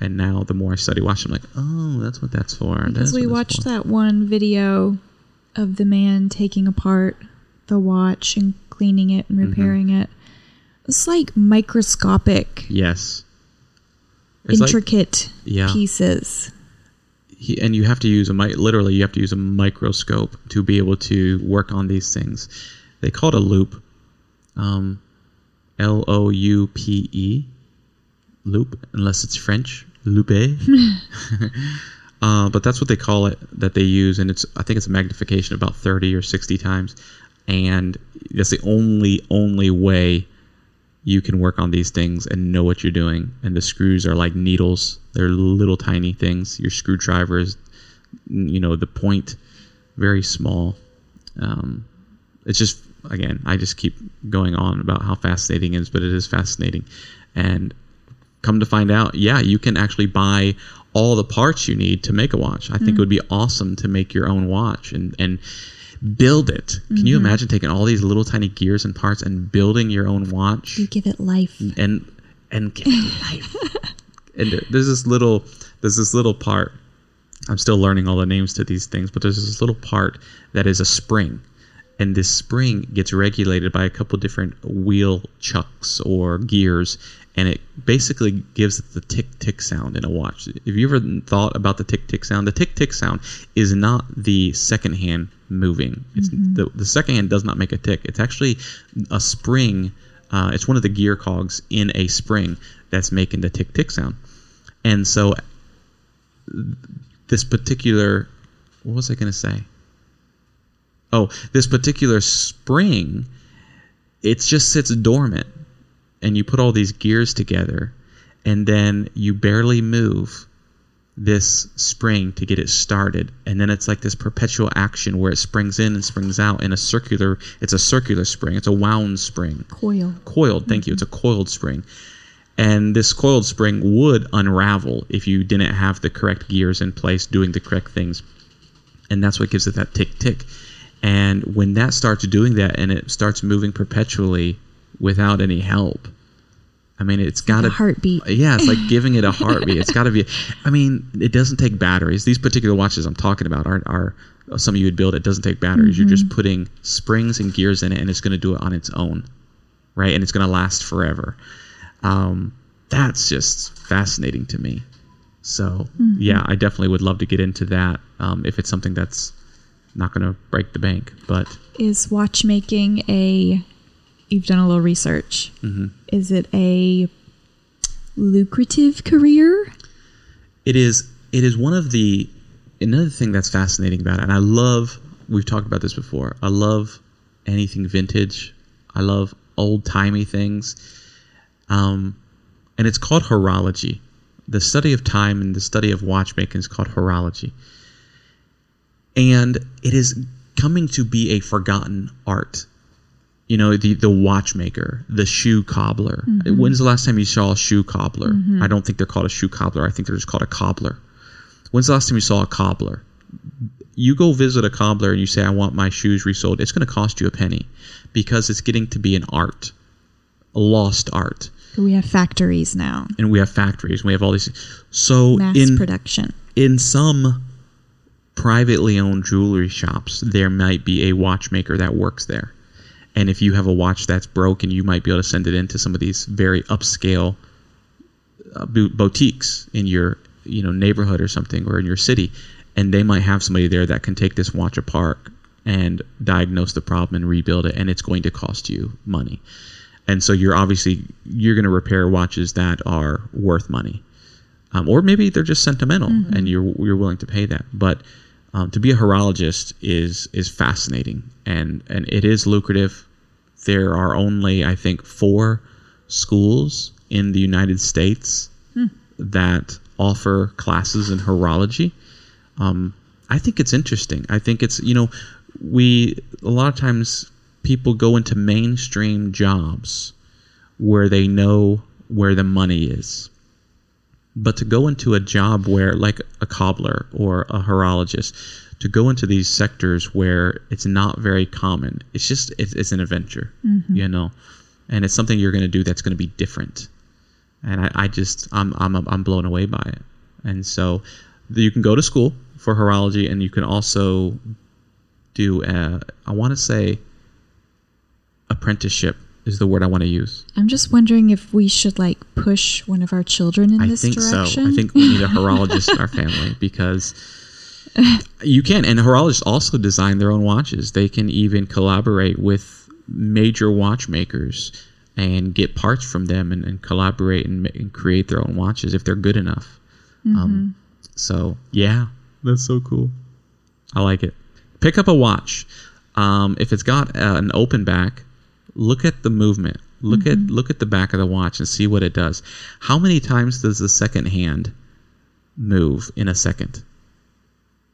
And now the more I study watch, I'm like, oh, that's what that's for. Because we watched that one video of the man taking apart the watch and cleaning it and repairing it. It's like microscopic, intricate pieces. And you have to use a microscope to be able to work on these things. They call it a loop, L-O-U-P-E, loop, unless it's French, loupé. But that's what they call it, that they use, and I think it's a magnification about 30 or 60 times. And that's the only way you can work on these things and know what you're doing. And the screws are like needles. They're little tiny things. Your screwdriver is, the point, very small. It's just, again, I just keep going on about how fascinating it is, but it is fascinating. And come to find out, you can actually buy all the parts you need to make a watch. I think it would be awesome to make your own watch and build it. Can you imagine taking all these little tiny gears and parts and building your own watch? You give it life. And give it life. And there's this little part. I'm still learning all the names to these things, but there's this little part that is a spring. And this spring gets regulated by a couple different wheel chucks or gears, and it basically gives it the tick-tick sound in a watch. If you ever thought about the tick-tick sound is not the second hand moving. It's the second hand does not make a tick. It's actually a spring. It's one of the gear cogs in a spring that's making the tick-tick sound. And so this particular... What was I going to say? Oh, this particular spring, it just sits dormant, and you put all these gears together, and then you barely move this spring to get it started, and then it's like this perpetual action where it springs in and springs out in it's a circular spring. It's a wound spring. Coiled, thank you. It's a coiled spring. And this coiled spring would unravel if you didn't have the correct gears in place doing the correct things, and that's what gives it that tick-tick. And when that starts doing that and it starts moving perpetually without any help, I mean, it's got to... Like a heartbeat. Yeah, it's like giving it a heartbeat. It's got to be... I mean, it doesn't take batteries. These particular watches I'm talking about are some you would build. It doesn't take batteries. You're just putting springs and gears in it, and it's going to do it on its own, right? And it's going to last forever. That's just fascinating to me. So, I definitely would love to get into that if it's something that's... not going to break the bank, but... Is watchmaking You've done a little research. Mm-hmm. Is it a lucrative career? It is one of the... Another thing that's fascinating about it, and I love... We've talked about this before. I love anything vintage. I love old-timey things. And it's called horology. The study of time and the study of watchmaking is called horology. And it is coming to be a forgotten art. You know, the watchmaker, the shoe cobbler. Mm-hmm. When's the last time you saw a shoe cobbler? Mm-hmm. I don't think they're called a shoe cobbler. I think they're just called a cobbler. When's the last time you saw a cobbler? You go visit a cobbler and you say, I want my shoes resold. It's going to cost you a penny because it's getting to be an art, a lost art. We have factories now. And we have factories. And we have all these things. So mass production. In some privately owned jewelry shops, there might be a watchmaker that works there. And if you have a watch that's broken, you might be able to send it into some of these very upscale boutiques in your neighborhood or something, or in your city. And they might have somebody there that can take this watch apart and diagnose the problem and rebuild it. And it's going to cost you money. And so you're going to repair watches that are worth money. Or maybe they're just sentimental, mm-hmm. and you're willing to pay that. But to be a horologist is fascinating, and it is lucrative. There are only, I think, 4 schools in the United States that offer classes in horology. I think it's interesting. I think it's, a lot of times people go into mainstream jobs where they know where the money is. But to go into a job where, like a cobbler or a horologist, to go into these sectors where it's not very common, it's an adventure, mm-hmm. And it's something you're going to do that's going to be different. And I'm blown away by it. And so you can go to school for horology, and you can also do apprenticeship is the word I want to use. I'm just wondering if we should push one of our children in this direction. I think so. I think we need a horologist in our family, because you can. And horologists also design their own watches. They can even collaborate with major watchmakers and get parts from them and collaborate and create their own watches if they're good enough. Mm-hmm. So, yeah, that's so cool. I like it. Pick up a watch. If it's got an open back, look at the movement. Look mm-hmm. look at the back of the watch and see what it does. How many times does the second hand move in a second?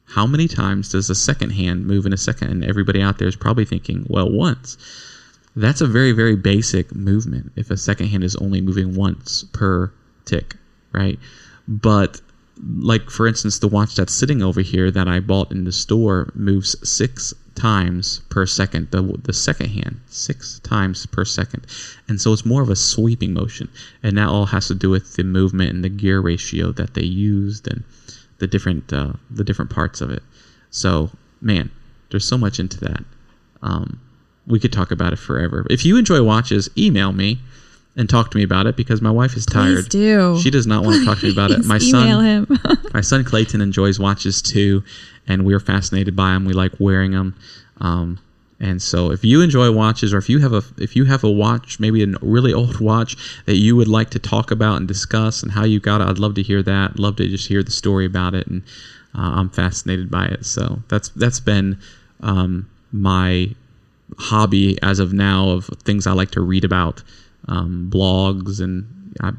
How many times does the second hand move in a second? And everybody out there is probably thinking, well, once. That's a very, very basic movement if a second hand is only moving once per tick, right? But for instance, the watch that's sitting over here that I bought in the store moves 6 times per second, the second hand, 6 times per second. And so it's more of a sweeping motion. And that all has to do with the movement and the gear ratio that they used and the different parts of it. So, man, there's so much into that. We could talk about it forever. If you enjoy watches, email me and talk to me about it, because my wife is tired. Please do. She does not want to talk to me about it. My son, my son Clayton enjoys watches too, and we're fascinated by them. We like wearing them. And so if you enjoy watches, or if you have a watch, maybe a really old watch that you would like to talk about and discuss and how you got it, I'd love to hear that. I'd love to just hear the story about it. And I'm fascinated by it. So that's been my hobby as of now, of things I like to read about. Blogs, and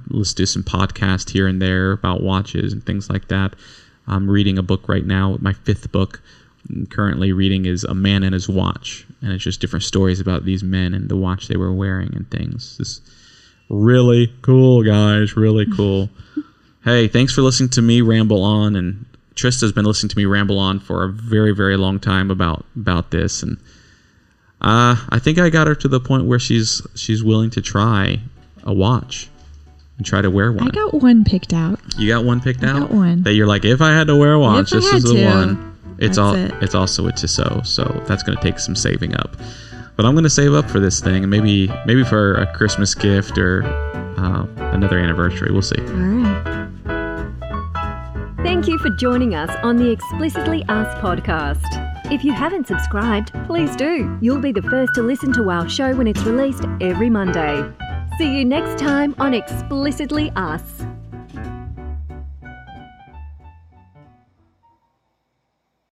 let's do some podcasts here and there about watches and things like that. I'm reading a book right now. My 5th book I'm currently reading is A Man and His Watch, and it's just different stories about these men and the watch they were wearing and things. It's really cool, guys, really cool. Hey, thanks for listening to me ramble on, and Trista's been listening to me ramble on for a very, very long time about this, and I think I got her to the point where she's willing to try a watch and try to wear one. I got one picked out. You got one picked out? I got one. That you're like, if I had to wear a watch, this is the one. It's also a Tissot, so that's going to take some saving up. But I'm going to save up for this thing, and maybe for a Christmas gift or another anniversary. We'll see. All right. Thank you for joining us on the Explicitly Us podcast. If you haven't subscribed, please do. You'll be the first to listen to our show when it's released every Monday. See you next time on Explicitly Us.